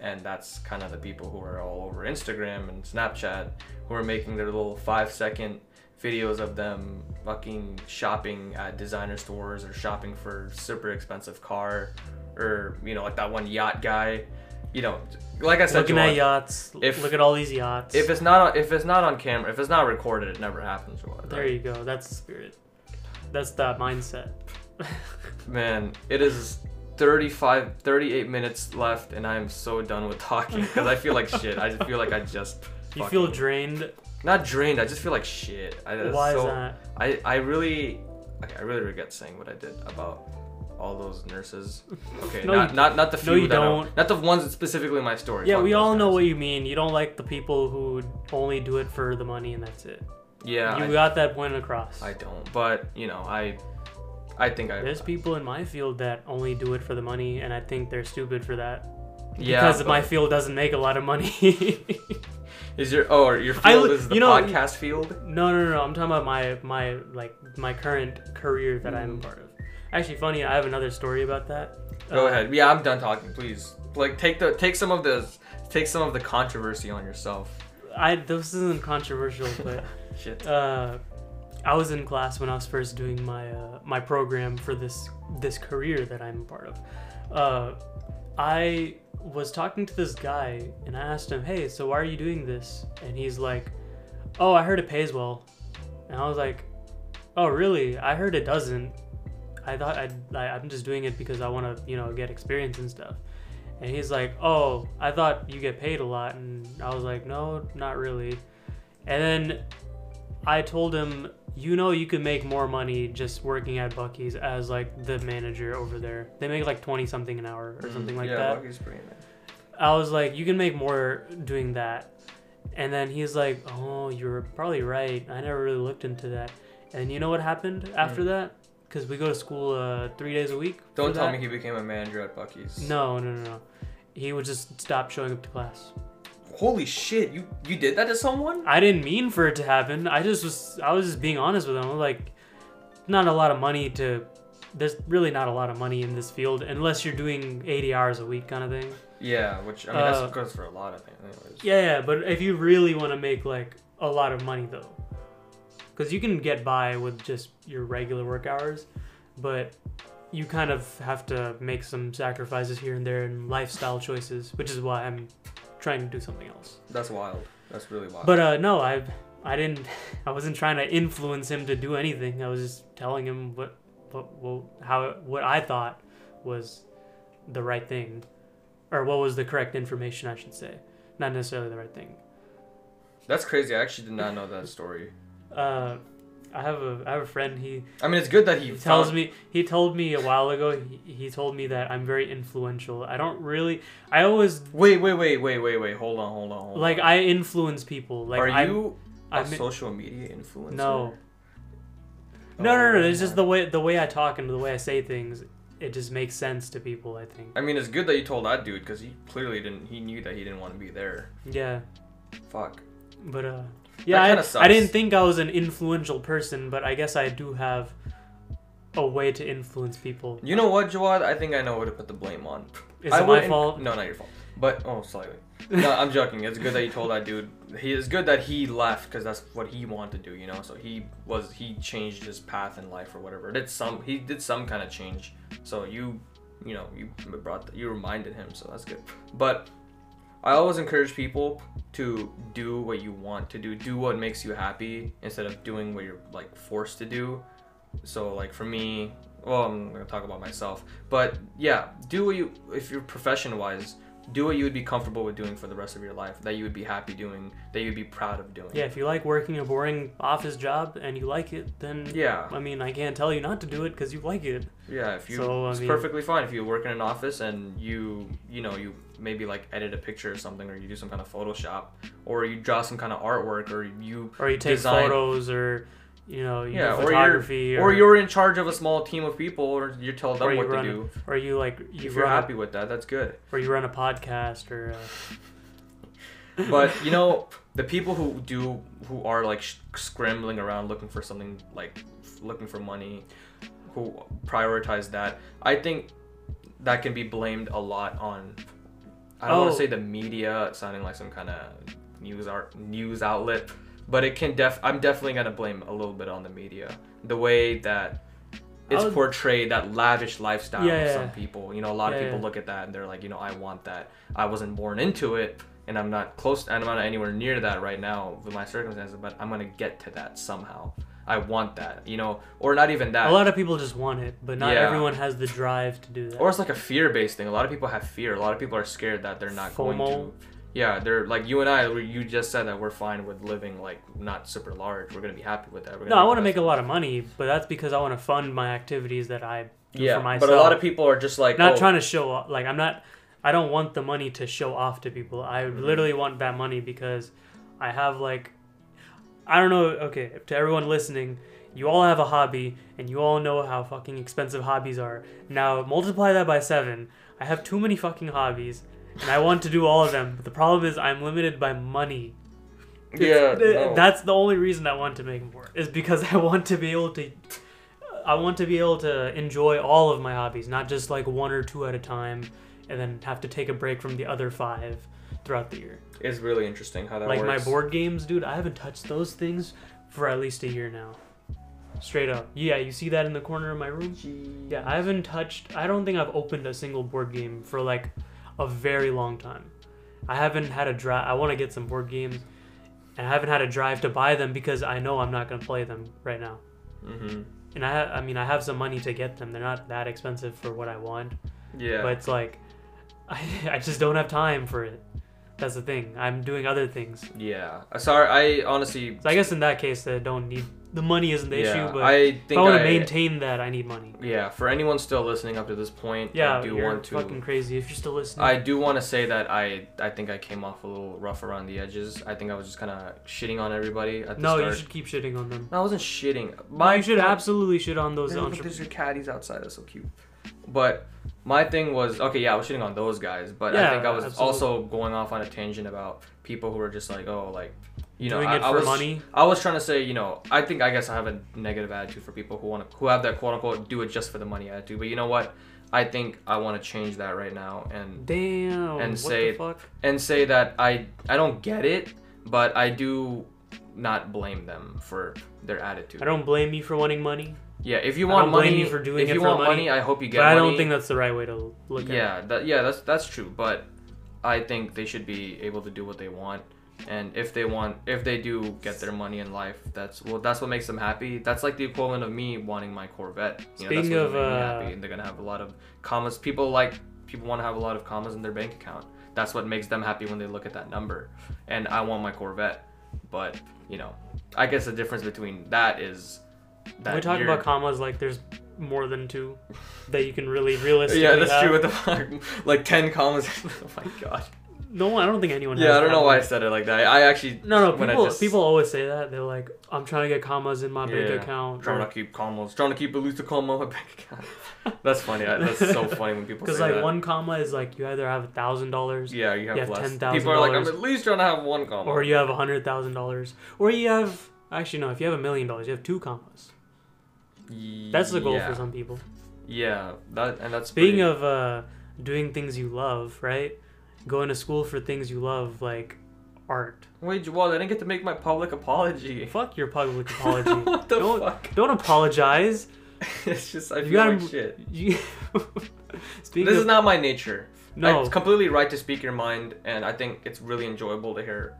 And that's kind of the people who are all over Instagram and Snapchat who are making their little five second videos of them fucking shopping at designer stores or shopping for super expensive car or, you know, like that one yacht guy. You know, like I said, looking Jawad, at yachts. If, look at all these yachts. If it's not, if it's not on camera, if it's not recorded, it never happens. Jawad, right? There you go. That's the spirit. That's that mindset. Man, it is thirty-five, thirty-eight minutes left, and I am so done with talking because I feel like shit. I just feel like I just. You feel drained? Not drained. I just feel like shit. I, Why so, is that? I I really, okay, I really regret saying what I did about all those nurses. Okay, no, not, not not the few. No, you that don't. Are, not the ones specifically in my story. Yeah, we all guys. know what you mean. You don't like the people who only do it for the money, and that's it. Yeah, you I, got that point across. I don't, but you know, I. I think I, there's people in my field that only do it for the money, and I think they're stupid for that. Yeah, because but, my field doesn't make a lot of money. Is your oh your field I, is the you know, podcast field? No, no, no, no. I'm talking about my my like my current career that mm. I'm a part of. Actually, funny, I have another story about that. Go uh, ahead. Yeah, I'm done talking. Please, like, take the take some of the take some of the controversy on yourself. I this isn't controversial, but shit. Uh, I was in class when I was first doing my uh, my program for this this career that I'm a part of. Uh, I was talking to this guy and I asked him, "Hey, so why are you doing this?" And he's like, "Oh, I heard it pays well." And I was like, "Oh, really? I heard it doesn't. I thought I'd, I I'm just doing it because I want to, you know, get experience and stuff." And he's like, "Oh, I thought you get paid a lot." And I was like, "No, not really." And then I told him, "You know, you could make more money just working at Buc-ee's as like the manager over there. They make like twenty something an hour or something mm, like yeah, that." Yeah, Buc-ee's pretty nice. I was like, "You can make more doing that." And then he's like, "Oh, you're probably right. I never really looked into that." And you know what happened after mm. that? Because we go to school uh, three days a week. Don't tell that. me he became a manager at Buc-ee's. No, no, no, no. He would just stop showing up to class. Holy shit! You you did that to someone? I didn't mean for it to happen. I just was I was just being honest with him. I was like, not a lot of money to. There's really not a lot of money in this field unless you're doing eighty hours a week kind of thing. Yeah, which I mean uh, that goes for a lot of things. Anyways. Yeah, yeah, but if you really want to make like a lot of money though. Because you can get by with just your regular work hours, but you kind of have to make some sacrifices here and there and lifestyle choices, which is why I'm trying to do something else. That's wild. That's really wild. But uh, no, I I didn't. I wasn't trying to influence him to do anything. I was just telling him what what, what how what I thought was the right thing, or what was the correct information, I should say, not necessarily the right thing. That's crazy. I actually did not know that story. Uh, I have a I have a friend. He. I mean, it's good that he tells found... me. He told me a while ago. He, he told me that I'm very influential. I don't really. I always. Wait, wait, wait, wait, wait, wait. Hold on, hold on, hold like, on. Like I influence people. Like, are I'm, you I'm, a I'm, social media influencer? No. Oh, no, no, no. It's just the way the way I talk and the way I say things. It just makes sense to people, I think. I mean, it's good that you told that dude because he clearly didn't. He knew that he didn't want to be there. Yeah. Fuck. But uh. Yeah, I, I didn't think I was an influential person, but I guess I do have a way to influence people. You know what, Jawad? I think I know what to put the blame on. Is I it my in- fault? No, not your fault. But, oh, slightly. No, I'm joking. It's good that you told that dude. He, it's good that he left because that's what he wanted to do, you know? So he was he changed his path in life or whatever. Did some He did some kind of change. So you, you know, you brought the, you reminded him, so that's good. But... I always encourage people to do what you want to do. Do what makes you happy instead of doing what you're like forced to do. So like for me, well, I'm gonna talk about myself, but yeah, do what you, if you're profession wise, do what you would be comfortable with doing for the rest of your life, that you would be happy doing, that you'd be proud of doing. Yeah, if you like working a boring office job and you like it, then yeah, I mean, I can't tell you not to do it because you like it. Yeah, if you, so, it's mean, perfectly fine if you work in an office and you, you know, you maybe like edit a picture or something, or you do some kind of Photoshop, or you draw some kind of artwork, or you or you take design... photos, or you know, you yeah, do photography, or you're, or... or you're in charge of a small team of people, or you tell them or what to do, a, or you like you if you're happy a... with that, that's good. Or you run a podcast, or. Uh... But you know, the people who do who are like sh- scrambling around looking for something, like looking for money, who prioritize that, I think that can be blamed a lot on. I don't oh. want to say the media, sounding like some kind of news art, news outlet, but it can def. I'm definitely gonna blame a little bit on the media, the way that it's would, portrayed, that lavish lifestyle yeah, of some people. You know, a lot yeah, of people yeah. look at that and they're like, you know, I want that. I wasn't born into it, and I'm not close, and I'm not anywhere near that right now with my circumstances. But I'm gonna get to that somehow. I want that, you know, or not even that. A lot of people just want it, but not yeah. everyone has the drive to do that. Or it's like a fear-based thing. A lot of people have fear. A lot of people are scared that they're not FOMO. going to. Yeah, they're like you and I. You just said that we're fine with living like not super large. We're gonna be happy with that. We're no, I want to make a lot of money, but that's because I want to fund my activities that I do yeah, for myself. But a lot of people are just like not oh. trying to show off. Like I'm not. I don't want the money to show off to people. I mm-hmm. literally want that money because I have like. I don't know, okay, to everyone listening, you all have a hobby, and you all know how fucking expensive hobbies are. Now, multiply that by seven. I have too many fucking hobbies, and I want to do all of them, but the problem is I'm limited by money. It's, yeah, no. That's the only reason I want to make more, is because I want to be able to I want to be able to enjoy all of my hobbies, not just like one or two at a time, and then have to take a break from the other five throughout the year. It's really interesting how that like works. Like my board games, dude, I haven't touched those things for at least a year now. Straight up. Yeah, you see that in the corner of my room? Jeez. Yeah, I haven't touched... I don't think I've opened a single board game for like a very long time. I haven't had a drive... I want to get some board games, and I haven't had a drive to buy them because I know I'm not going to play them right now. Mm-hmm. And I ha- I mean, I have some money to get them. They're not that expensive for what I want. Yeah. But it's like... I, I just don't have time for it. That's the thing. I'm doing other things. Yeah. Sorry, I honestly... So I guess in that case, I don't need... The money isn't the yeah, issue, but I think if I want to maintain that, I need money. Yeah, for anyone still listening up to this point, yeah, I do you're want to... fucking crazy if you're still listening. I do want to say that I I think I came off a little rough around the edges. I think I was just kind of shitting on everybody at the no, start. No, you should keep shitting on them. No, I wasn't shitting. My no, you should th- absolutely shit on those... Look, entre- there's your caddies outside. That's so cute. But... My thing was, okay, yeah, I was shitting on those guys, but yeah, I think I was absolutely. also going off on a tangent about people who are just like, oh, like, you know, Doing I, it for I was, money. I was trying to say, you know, I think I guess I have a negative attitude for people who want to, who have that quote unquote do it just for the money attitude. But you know what? I think I want to change that right now and damn, and say what the fuck? and say that I I don't get it, but I do not blame them for their attitude. I don't blame you for wanting money. Yeah, if you want I don't money, blame you for doing if it you for want money, money, I hope you get. But I don't money. think that's the right way to look at yeah, it. Yeah, that, yeah, that's that's true. But I think they should be able to do what they want, and if they want, if they do get their money in life, that's well, that's what makes them happy. That's like the equivalent of me wanting my Corvette. You know, Speaking that's of, makes me happy, and they're gonna have a lot of commas. People like people want to have a lot of commas in their bank account. That's what makes them happy when they look at that number. And I want my Corvette, but you know, I guess the difference between that is. That we talk about commas like there's more than two that you can really realistically yeah that's have. true with the fuck like ten commas. Oh my god, no, I don't think anyone yeah has I don't know why one. I said it like that. I actually no no when people, I just... people always say that they're like, I'm trying to get commas in my yeah, bank account, trying or... to keep commas, trying to keep at least a comma in my bank account. That's funny. That's so funny when people say like, that because like one comma is like you either have a thousand dollars, yeah, you have, you have less. ten thousand dollars, people are like, I'm at least trying to have one comma, or you have a hundred thousand dollars, or you have actually no if you have a million dollars you have two commas. That's the goal yeah. for some people. Yeah, that and that's Speaking pretty... of uh, doing things you love, right? Going to school for things you love, like art. Wait, Jawad, I didn't get to make my public apology. Fuck your public apology. What the don't, fuck? Don't apologize. It's just, I you feel gotta, like shit. You... This of... is not my nature. No. It's completely right to speak your mind, and I think it's really enjoyable to hear.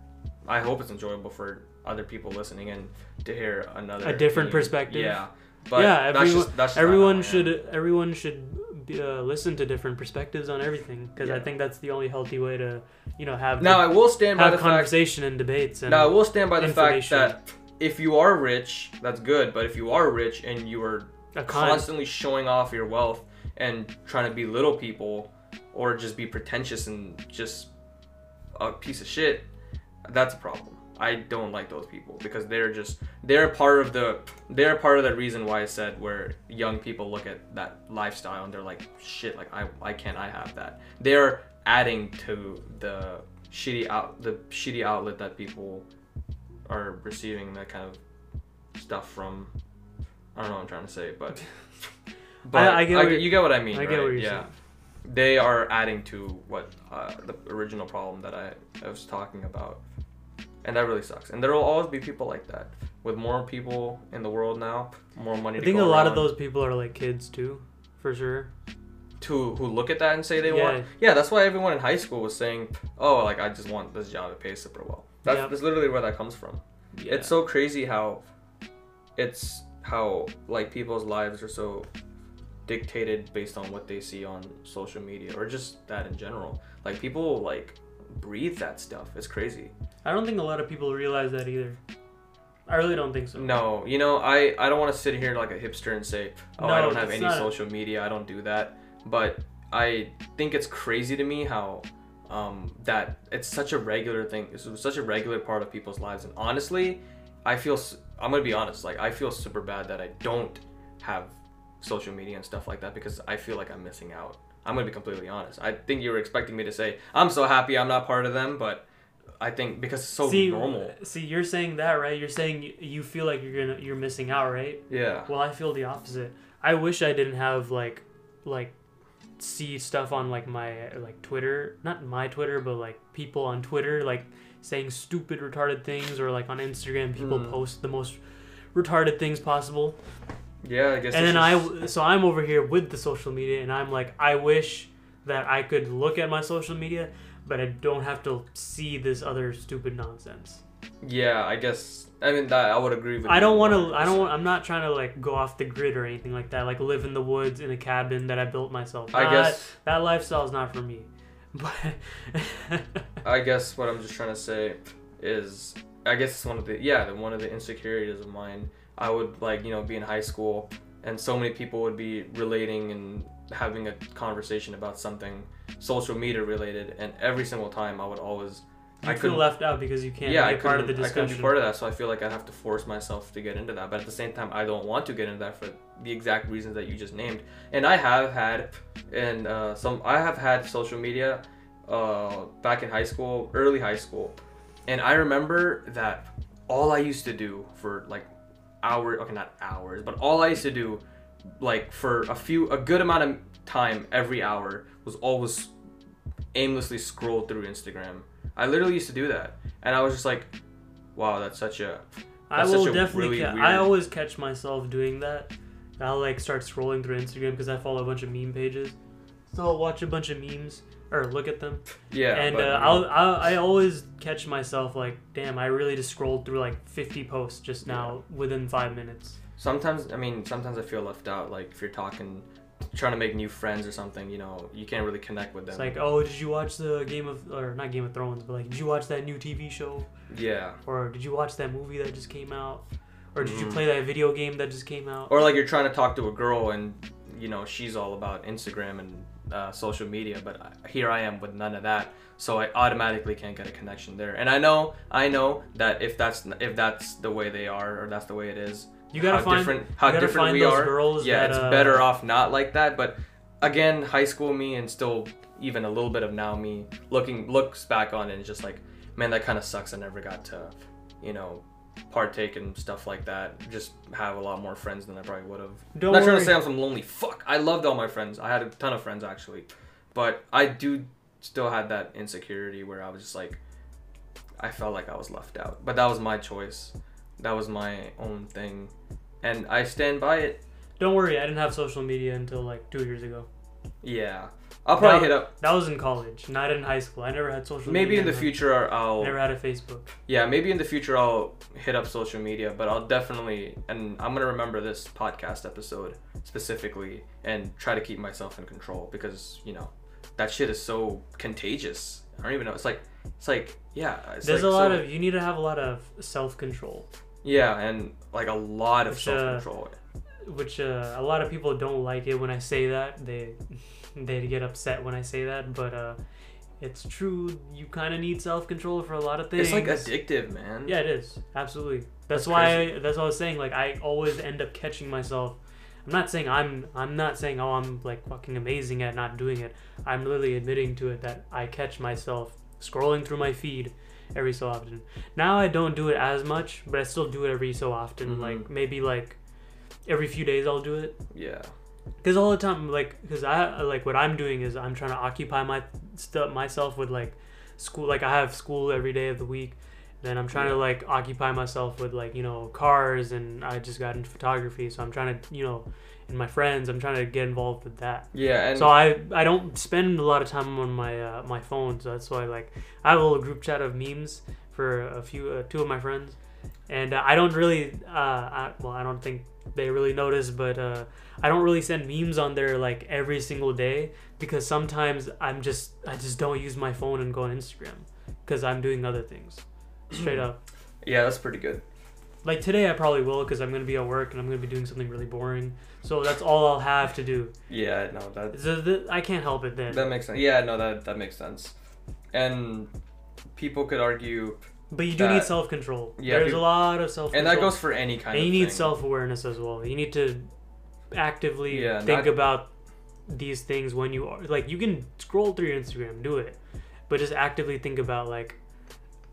I hope it's enjoyable for other people listening and to hear another... A different opinion. Perspective. Yeah. But yeah, everyone, that's just, that's just everyone should everyone should be, uh, listen to different perspectives on everything, because yeah. I think that's the only healthy way to, you know, have now. The, I will stand by the conversation fact, and debates. And now I will stand by the fact that if you are rich, that's good. But if you are rich and you are constantly showing off your wealth and trying to belittle people or just be pretentious and just a piece of shit, that's a problem. I don't like those people because they're just they're part of the they're part of the reason why I said where young people look at that lifestyle and they're like, shit, like I why can't I have that? They're adding to the shitty out the shitty outlet that people are receiving that kind of stuff from. I don't know what I'm trying to say, but but I, I get I, what you get what I mean. I get right? what you're yeah. saying. They are adding to what uh, the original problem that I, I was talking about. And that really sucks. And there will always be people like that. With more people in the world now, more money to go around. I think a lot of those people are like kids too, for sure. To who look at that and say they yeah. want. Yeah, that's why everyone in high school was saying, oh, like I just want this job, it pays super well. That's, yep. that's literally where that comes from. Yeah. It's so crazy how it's how like people's lives are so dictated based on what they see on social media or just that in general. Like people like breathe that stuff. It's crazy. I don't think a lot of people realize that either. I really don't think so. No, you know, I, I don't want to sit here like a hipster and say, oh, no, I don't have any not... social media. I don't do that. But I think it's crazy to me how um, that it's such a regular thing. It's such a regular part of people's lives. And honestly, I feel, I'm going to be honest, like I feel super bad that I don't have social media and stuff like that because I feel like I'm missing out. I'm going to be completely honest. I think you were expecting me to say, I'm so happy I'm not part of them, but I think because it's so see, normal. See, you're saying that, right? You're saying you feel like you're gonna you're missing out, right? Yeah. Well, I feel the opposite. I wish I didn't have like like see stuff on like my like Twitter, not my Twitter, but like people on Twitter like saying stupid retarded things, or like on Instagram people mm. post the most retarded things possible. Yeah, I guess. And then just... I so I'm over here with the social media, and I'm like, I wish that I could look at my social media, but I don't have to see this other stupid nonsense. Yeah, I guess. I mean, that I would agree with. I don't want to. I don't. I'm not trying to like go off the grid or anything like that. Like live in the woods in a cabin that I built myself. I not, guess that lifestyle is not for me. But I guess what I'm just trying to say is, I guess it's one of the yeah, one of the insecurities of mine. I would like you know be in high school, and so many people would be relating and having a conversation about something social media related, and every single time I would always you I feel left out because you can't yeah, be part of the discussion. I couldn't be part of that, so I feel like I'd have to force myself to get into that, but at the same time I don't want to get into that for the exact reasons that you just named. And I have had and uh, some I have had social media uh, back in high school, early high school, and I remember that all I used to do for like hours okay not hours but all I used to do like for a few a good amount of time every hour was always aimlessly scroll through Instagram. I literally used to do that, and I was just like, wow, that's such a that's I will such a definitely really ca- weird... I always catch myself doing that. I'll like start scrolling through Instagram because I follow a bunch of meme pages, so I'll watch a bunch of memes or look at them. Yeah, and but, uh, I'll, I'll I always catch myself like, damn, I really just scrolled through like fifty posts just now yeah. within five minutes. Sometimes, I mean, sometimes I feel left out. Like, if you're talking, trying to make new friends or something, you know, you can't really connect with them. It's like, oh, did you watch the Game of, or not Game of Thrones, but like, did you watch that new T V show? Yeah. Or did you watch that movie that just came out? Or did mm. you play that video game that just came out? Or like, you're trying to talk to a girl and, you know, she's all about Instagram and uh, social media, but I, here I am with none of that. So I automatically can't get a connection there. And I know, I know that if that's, if that's the way they are, or that's the way it is, You gotta how find different, how you gotta different find we those are. Girls yeah, that, uh, it's better off not like that. But again, high school me and still even a little bit of now me looking looks back on it and just like, man, that kind of sucks. I never got to, you know, partake in stuff like that. Just have a lot more friends than I probably would have. Don't I'm not worry. trying to say I'm some lonely fuck. I loved all my friends. I had a ton of friends actually, but I do still had that insecurity where I was just like, I felt like I was left out. But that was my choice. That was my own thing, and I stand by it. Don't worry, I didn't have social media until like two years ago. Yeah, I'll probably that, hit up. That was in college, not in high school. I never had social maybe media. Maybe in the future I'll... Never had a Facebook. Yeah, maybe in the future I'll hit up social media, but I'll definitely... And I'm going to remember this podcast episode specifically and try to keep myself in control because, you know, that shit is so contagious. I don't even know. It's like... It's like, yeah. It's There's like, a lot so, of... You need to have a lot of self-control. Yeah, and like a lot of which, self-control. Uh, which uh, a lot of people don't like it when I say that. They they get upset when I say that, but uh, it's true. You kind of need self-control for a lot of things. It's like addictive, man. Yeah, it is. Absolutely. That's, that's why. I, that's what I was saying. Like, I always end up catching myself. I'm not saying I'm. I'm not saying oh, I'm like fucking amazing at not doing it. I'm literally admitting to it that I catch myself scrolling through my feed every so often. Now I don't do it as much, but I still do it every so often. Mm-hmm. Like maybe like every few days I'll do it. Yeah. Because all the time, like, because I like what I'm doing is I'm trying to occupy my stuff myself with like school. Like I have school every day of the week. Then I'm trying yeah. to like occupy myself with like you know cars, and I just got into photography, so I'm trying to you know and my friends. I'm trying to get involved with that. Yeah. And so I I don't spend a lot of time on my uh, my phone, so that's why like I have a little group chat of memes for a few uh, two of my friends, and uh, I don't really uh I, well I don't think they really notice, but uh, I don't really send memes on there like every single day because sometimes I'm just I just don't use my phone and go on Instagram because I'm doing other things. Straight up. Yeah, that's pretty good. Like today I probably will because I'm going to be at work and I'm going to be doing something really boring. So that's all I'll have to do. Yeah, no, that... So th- I can't help it then. That makes sense. Yeah, no, that, that makes sense. And people could argue... But you do that, need self-control. Yeah, There's people, a lot of self-control. And that goes for any kind and of thing. And you need self-awareness as well. You need to actively yeah, think not, about these things when you are... Like, you can scroll through your Instagram, do it. But just actively think about, like...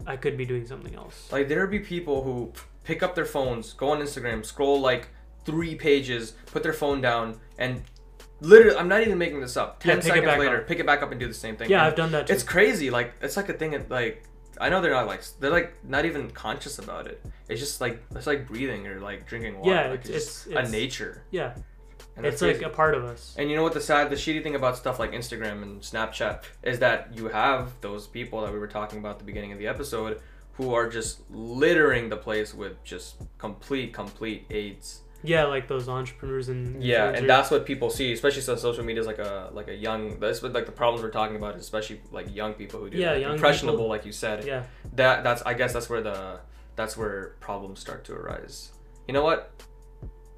I could be doing something else. Like, there'd be people who pick up their phones, go on Instagram, scroll like three pages, put their phone down, and literally, I'm not even making this up, ten yeah, seconds later, up. pick it back up and do the same thing. Yeah, and I've done that too. It's crazy. Like, it's like a thing that, like, I know they're not like, they're like not even conscious about it. It's just like, it's like breathing or like drinking water. Yeah, like, it's, it's, it's a nature. Yeah. And it's like a part of us. And you know what the sad, the shitty thing about stuff like Instagram and Snapchat is that you have those people that we were talking about at the beginning of the episode who are just littering the place with just complete, complete AIDS. Yeah, like those entrepreneurs and yeah, and that's what people see, especially since social media is like a like a young. That's what, like, the problems we're talking about, especially like young people who do yeah, like, young impressionable, people. like you said. Yeah, that that's I guess that's where the that's where problems start to arise. You know what?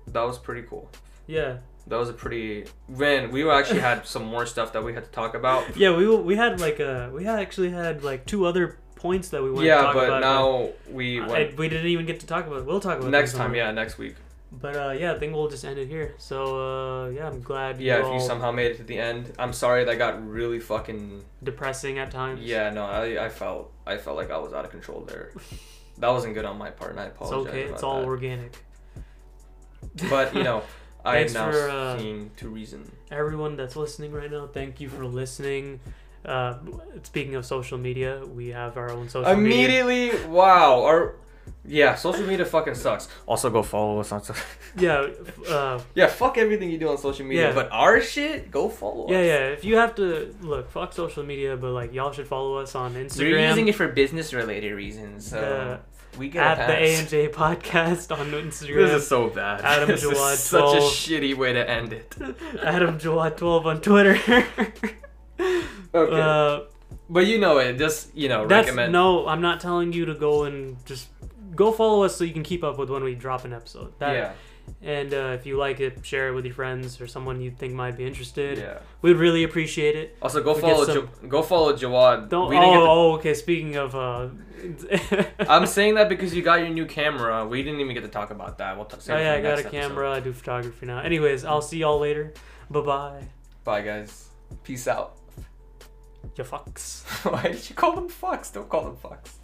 That was pretty cool. Yeah, that was a pretty. Man, we actually had some more stuff that we had to talk about. Yeah, we we had like a we had actually had like two other. points that we wanted yeah, to talk about. Yeah, but now we went... I, we didn't even get to talk about it. We'll talk about next it next time. Yeah, next week. But uh, yeah, I think we'll just end it here. So uh, yeah, I'm glad. Yeah, you if all... you somehow made it to the end, I'm sorry that got really fucking depressing at times. Yeah, no, I I felt I felt like I was out of control there. That wasn't good on my part, and I apologize. It's okay. About it's all that. organic. But you know, I am now for, uh, seeing to reason. Everyone that's listening right now, thank you for listening. Uh, speaking of social media, we have our own social Immediately, media. Immediately, wow. Our, yeah, social media fucking sucks. Also, go follow us on social media. Yeah. Uh, yeah, fuck everything you do on social media, yeah. but our shit, go follow yeah, us. Yeah, yeah. If you have to, look, fuck social media, but like, y'all should follow us on Instagram. You're using it for business-related reasons, so... Uh, We get at the A M J podcast on Instagram. This is so bad. AdamJawad twelve. Such a shitty way to end it. AdamJawad twelve on Twitter. Okay, uh, but you know it. Just you know, that's, recommend. No, I'm not telling you to go and just go follow us so you can keep up with when we drop an episode. That, yeah. And uh, if you like it, share it with your friends or someone you think might be interested. Yeah. We'd really appreciate it. Also, go we follow some, ja- go follow Jawad. Don't. We didn't oh, get the, oh, okay. Speaking of, uh, I'm saying that because you got your new camera. We didn't even get to talk about that. We'll talk. Oh yeah, I got a camera. Episode. I do photography now. Anyways, I'll see y'all later. Bye bye. Bye guys. Peace out. You fucks. Why did you call them fucks? Don't call them fucks.